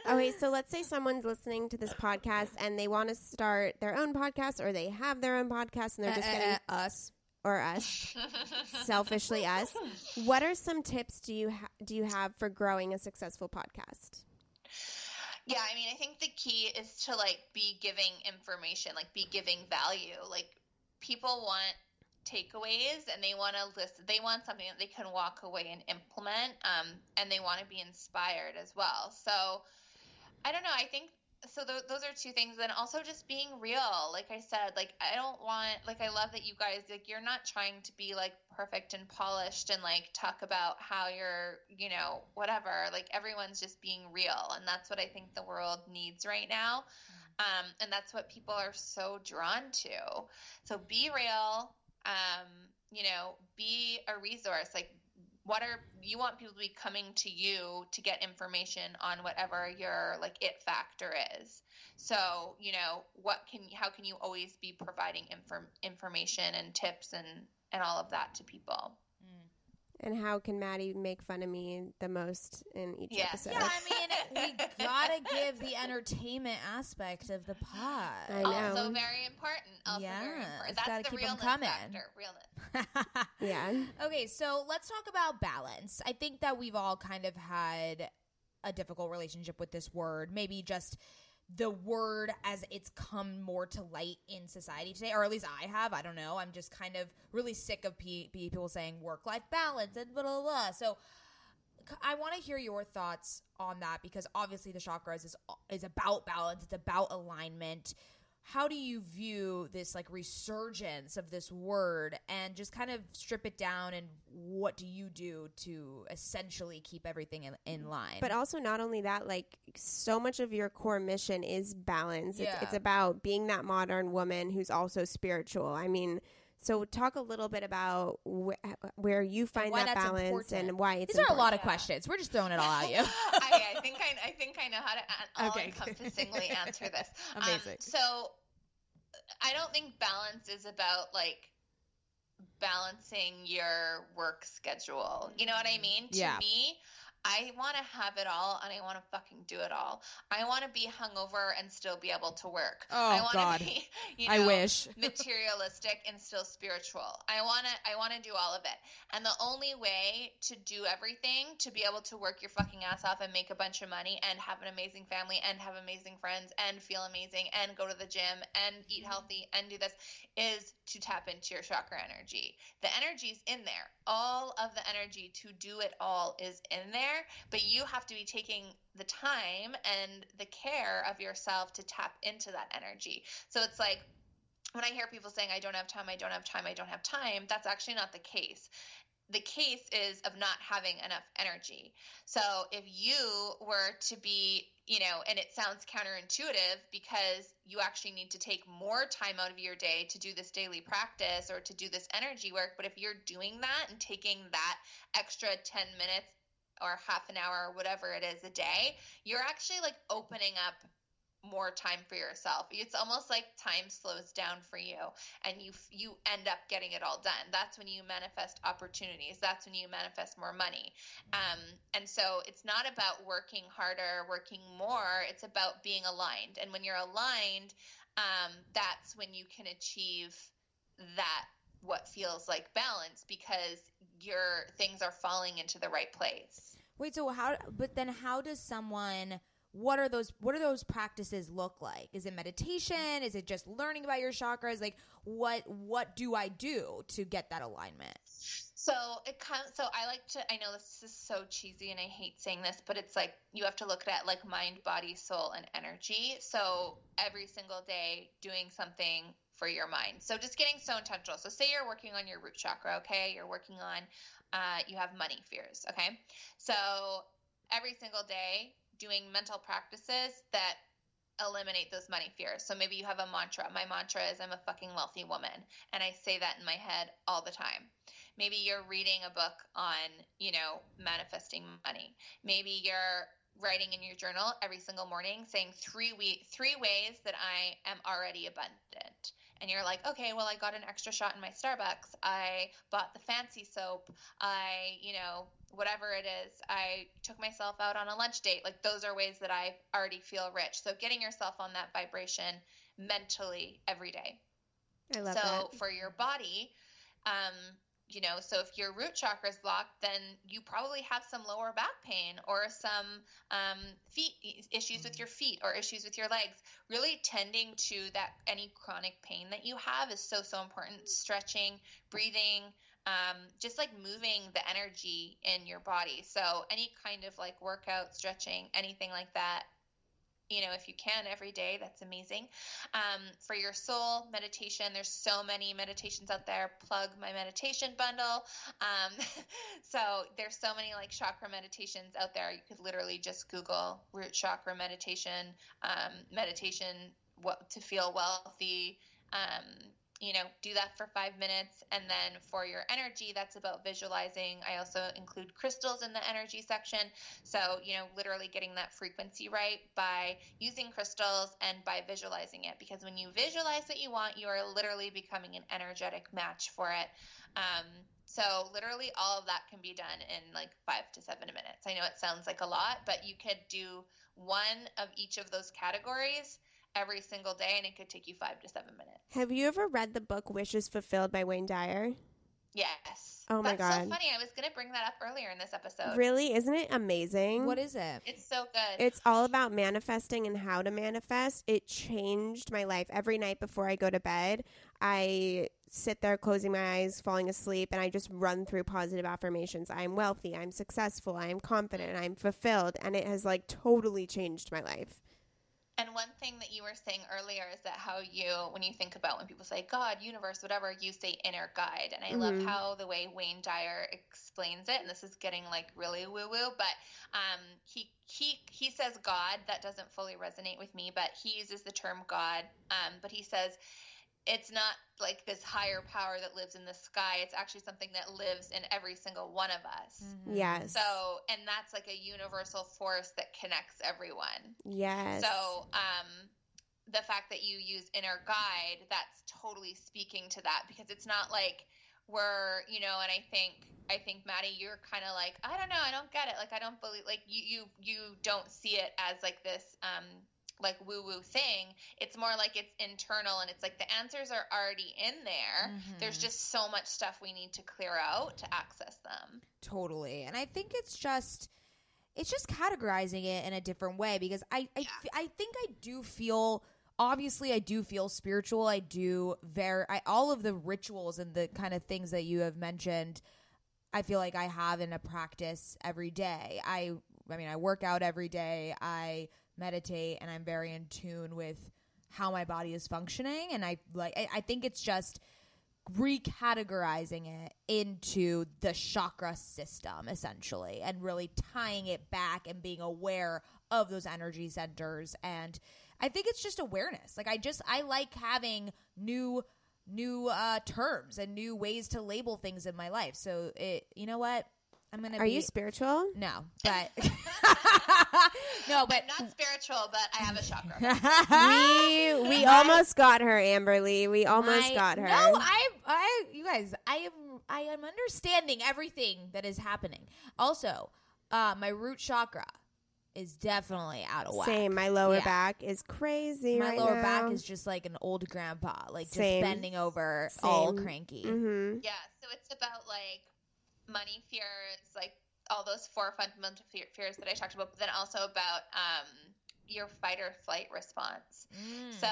Okay. So let's say someone's listening to this podcast and they want to start their own podcast, or they have their own podcast and they're just uh, getting uh, us or us selfishly us. What are some tips do you, ha- do you have for growing a successful podcast? Yeah. I mean, I think the key is to like be giving information, like be giving value, like, people want takeaways and they want to listen. They want something that they can walk away and implement, um, and they want to be inspired as well. So I don't know. I think so. Th- those are two things. And also just being real. Like I said, like I don't want. Like I love that you guys. Like you're not trying to be like perfect and polished and like talk about how you're, you know, whatever. Like everyone's just being real, and that's what I think the world needs right now. Um, and that's what people are so drawn to. So be real, um, you know, be a resource. Like what are, you want people to be coming to you to get information on whatever your like it factor is. So, you know, what can, how can you always be providing inform, information and tips and, and all of that to people? And how can Maddie make fun of me the most in each yeah. episode? Yeah, I mean, we gotta give the entertainment aspect of the pod. I know. Also very important. Also yeah, very important. That's gotta the keep realness them coming. Factor. Realness. yeah. Okay, so let's talk about balance. I think that we've all kind of had a difficult relationship with this word. Maybe just the word as it's come more to light in society today, or at least I have. I don't know. I'm just kind of really sick of pe- people saying work-life balance and blah, blah, blah. So I want to hear your thoughts on that, because obviously the chakras is is about balance. It's about alignment. How do you view this like resurgence of this word, and just kind of strip it down, and what do you do to essentially keep everything in, in line? But also not only that, like so much of your core mission is balance. Yeah. It's, it's about being that modern woman who's also spiritual. I mean, so talk a little bit about wh- where you find that balance important. And why it's These important. These are a lot of yeah. questions. We're just throwing it all at you. I, I, think I, I think I know how to all okay. encompassingly answer this. Amazing. Um, so I don't think balance is about like balancing your work schedule. You know what I mean? Yeah. To me, I want to have it all, and I want to fucking do it all. I want to be hungover and still be able to work. Oh, I want God. To be, you know, I wish. materialistic and still spiritual. I want to I want to do all of it. And the only way to do everything, to be able to work your fucking ass off and make a bunch of money and have an amazing family and have amazing friends and feel amazing and go to the gym and eat healthy and do this, is to tap into your chakra energy. The energy's in there. All of the energy to do it all is in there. But you have to be taking the time and the care of yourself to tap into that energy. So it's like when I hear people saying, I don't have time, I don't have time, I don't have time, that's actually not the case. the case is of not having enough energy. So if you were to be, you know, and it sounds counterintuitive because you actually need to take more time out of your day to do this daily practice or to do this energy work. But if you're doing that and taking that extra ten minutes or half an hour or whatever it is a day, you're actually like opening up more time for yourself. It's almost like time slows down for you and you you end up getting it all done. That's when you manifest opportunities. That's when you manifest more money. Um, and so it's not about working harder, working more. It's about being aligned. And when you're aligned, um, that's when you can achieve that, what feels like balance, because your things are falling into the right place. Wait, so how, but then how does someone... What are those what are those practices look like? Is it meditation? Is it just learning about your chakras? Like what what do I do to get that alignment? So it comes so I like to I know this is so cheesy and I hate saying this, but it's like you have to look at like mind, body, soul, and energy. So every single day doing something for your mind. So just getting so intentional. So say you're working on your root chakra, okay? You're working on uh you have money fears, okay? So every single day doing mental practices that eliminate those money fears. So maybe you have a mantra. My mantra is I'm a fucking wealthy woman. And I say that in my head all the time. Maybe you're reading a book on, you know, manifesting money. Maybe you're writing in your journal every single morning saying three we- three ways that I am already abundant. And you're like, okay, well, I got an extra shot in my Starbucks. I bought the fancy soap. I, you know, whatever it is, I took myself out on a lunch date. Like those are ways that I already feel rich. So getting yourself on that vibration mentally every day. I love that. So for your body, um, you know, so if your root chakra is blocked, then you probably have some lower back pain or some um, feet issues with your feet or issues with your legs. Really tending to that any chronic pain that you have is so, so important. Stretching, breathing, um, just like moving the energy in your body. So any kind of like workout, stretching, anything like that. You know, if you can every day, that's amazing. Um, for your soul, meditation, there's so many meditations out there. Plug my meditation bundle. Um, so there's so many like chakra meditations out there. You could literally just Google root chakra meditation, um, meditation, what to feel wealthy, um, you know, do that for five minutes. And then for your energy, that's about visualizing. I also include crystals in the energy section. So, you know, literally getting that frequency right by using crystals and by visualizing it. Because when you visualize what you want, you are literally becoming an energetic match for it. Um, so literally all of that can be done in like five to seven minutes. I know it sounds like a lot, but you could do one of each of those categories every single day, and it could take you five to seven minutes. Have you ever read the book Wishes Fulfilled by Wayne Dyer? Yes. Oh my That's God. So funny. I was going to bring that up earlier in this episode. Really? Isn't it amazing? What is it? It's so good. It's all about manifesting and how to manifest. It changed my life. Every night before I go to bed, I sit there closing my eyes, falling asleep, and I just run through positive affirmations. I'm wealthy. I'm successful. I'm confident. I'm fulfilled. And it has like totally changed my life. And one thing that you were saying earlier is that how you, when you think about when people say God, universe, whatever, you say inner guide. And I mm-hmm. love how the way Wayne Dyer explains it, and this is getting like really woo-woo, but um, he he he says God. That doesn't fully resonate with me, but he uses the term God. Um, but he says it's not like this higher power that lives in the sky. It's actually something that lives in every single one of us. Mm-hmm. Yes. So, and that's like a universal force that connects everyone. Yes. So, um, the fact that you use inner guide, that's totally speaking to that, because it's not like we're, you know, and I think, I think Maddie, you're kind of like, I don't know. I don't get it. Like, I don't believe, like you, you, you don't see it as like this, um, like woo-woo thing. It's more like it's internal, and it's like the answers are already in there. Mm-hmm. There's just so much stuff we need to clear out to access them. Totally. And I think it's just it's just categorizing it in a different way, because I I, yeah. I think I do feel obviously I do feel spiritual. I do very I, all of the rituals and the kind of things that you have mentioned, I feel like I have in a practice every day. I I mean I work out every day. I meditate, and I'm very in tune with how my body is functioning. And I like I, I think it's just recategorizing it into the chakra system, essentially, and really tying it back and being aware of those energy centers. And I think it's just awareness. Like I just I like having new new uh, terms and new ways to label things in my life. So it, you know what? I'm gonna. Are be, you spiritual? No, but no, but I'm not spiritual. But I have a chakra. we we my, almost got her, Amber Lee. We almost my, got her. No, I I you guys, I am I am understanding everything that is happening. Also, uh, my root chakra is definitely out of whack. Same. My lower yeah. back is crazy. My right lower now. back is just like an old grandpa, like just Same. bending over, Same. all cranky. Mm-hmm. Yeah. So it's about like. money fears, like all those four fundamental fears that I talked about, but then also about um, your fight or flight response. Mm. So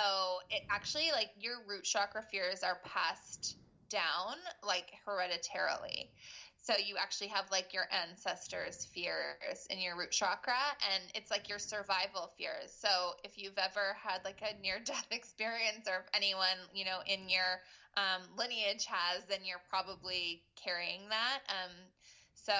it actually, like, your root chakra fears are passed down, like, hereditarily. So you actually have, like, your ancestors' fears in your root chakra, and it's, like, your survival fears. So if you've ever had, like, a near-death experience, or if anyone, you know, in your Um, lineage has, then you're probably carrying that. Um, so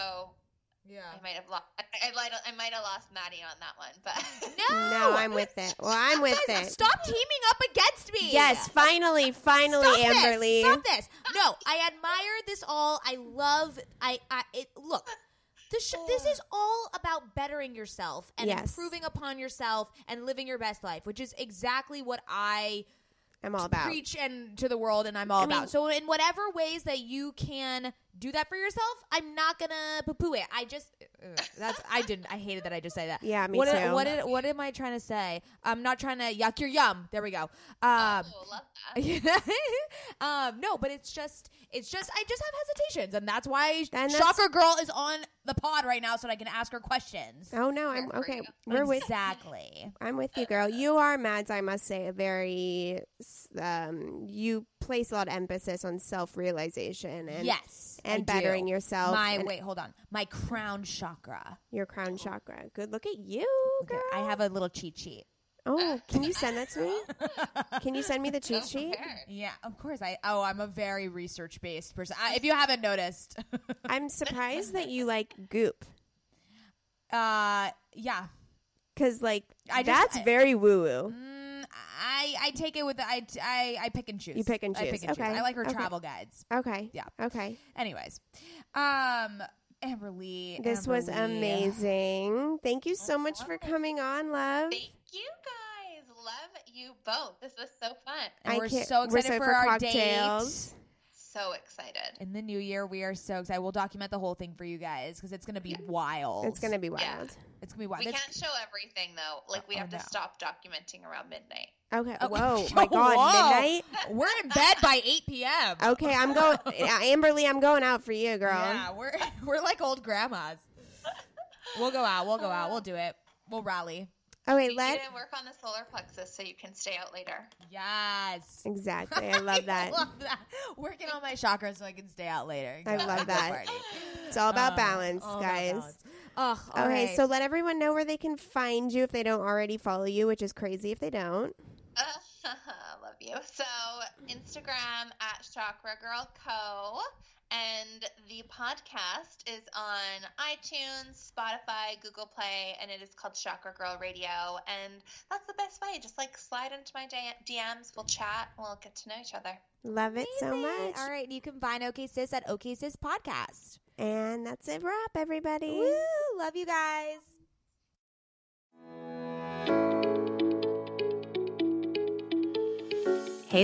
yeah, I might have lost. I, I, lied, I might have lost Maddie on that one, but no, no, I'm with it. Well, I'm with guys, it. Stop teaming up against me. Yes, finally, finally, stop Amber Lee. Stop this. No, I admire this all. I love. I. I it, look. This, sh- this is all about bettering yourself and yes. improving upon yourself and living your best life, which is exactly what I. I'm all about. Preach and to the world, and I'm all I about. Mean, so in whatever ways that you can do that for yourself, I'm not gonna poo-poo it. I just uh, that's I didn't. I hated that I just said that. Yeah, me what too. Did, what did, what am I trying to say? I'm not trying to yuck your yum. There we go. Um, oh, love that. um, no, but it's just it's just I just have hesitations, and that's why and Chakra Girl is on the pod right now, so that I can ask her questions. Oh no, I'm okay. We're with exactly. I'm with you, girl. You are Mads. I must say, a very um, you place a lot of emphasis on self-realization and yes, and I bettering do. yourself. My and, wait, hold on, my crown chakra. Your crown chakra. Good. Look at you, look girl. At, I have a little cheat sheet. Oh, can you send that to me? Can you send me the cheat sheet? Yeah, of course. I oh, I'm a very research-based person. I, if you haven't noticed, I'm surprised that you like goop. Uh, yeah, because like I that's just, I, very woo-woo. Mm, I I take it with I, I I pick and choose. You pick and choose. I pick and okay. choose. I like her okay. travel guides. Okay. Yeah. Okay. Anyways, um. Amber Lee. This Amber was Lee. amazing. Thank you so much for coming on, love. Thank you guys. Love you both. This was so fun. And I we're so excited we're so for, for our cocktails. date. So excited. In the new year, we are so excited. We'll document the whole thing for you guys because it's going to be yeah. wild. It's going to be wild. Yeah. It's going to be wild. We That's... can't show everything, though. Like, we oh, have no. to stop documenting around midnight. Okay. Oh, whoa. My God. Whoa. Midnight? We're in bed by eight p.m. Okay. I'm going. Amber Lee, I'm going out for you, girl. Yeah. We're, we're like old grandmas. We'll go out. We'll go out. We'll do it. We'll rally. Okay, you let need to work on the solar plexus so you can stay out later. Yes, exactly. I love that. I love that. Working on my chakras so I can stay out later. I love that. It's all about um, balance, all guys. About balance. Oh, all okay, right. So let everyone know where they can find you if they don't already follow you, which is crazy if they don't. Uh, love you. So Instagram at Chakra Girl Co. And the podcast is on iTunes, Spotify, Google Play, and it is called Chakra Girl Radio. And that's the best way. Just like slide into my D Ms. We'll chat. We'll get to know each other. Love it Amazing. so much. All right. You can find OK Sis at OK Sis Podcast. And that's it. Wrap, everybody. Woo. Love you guys. Hey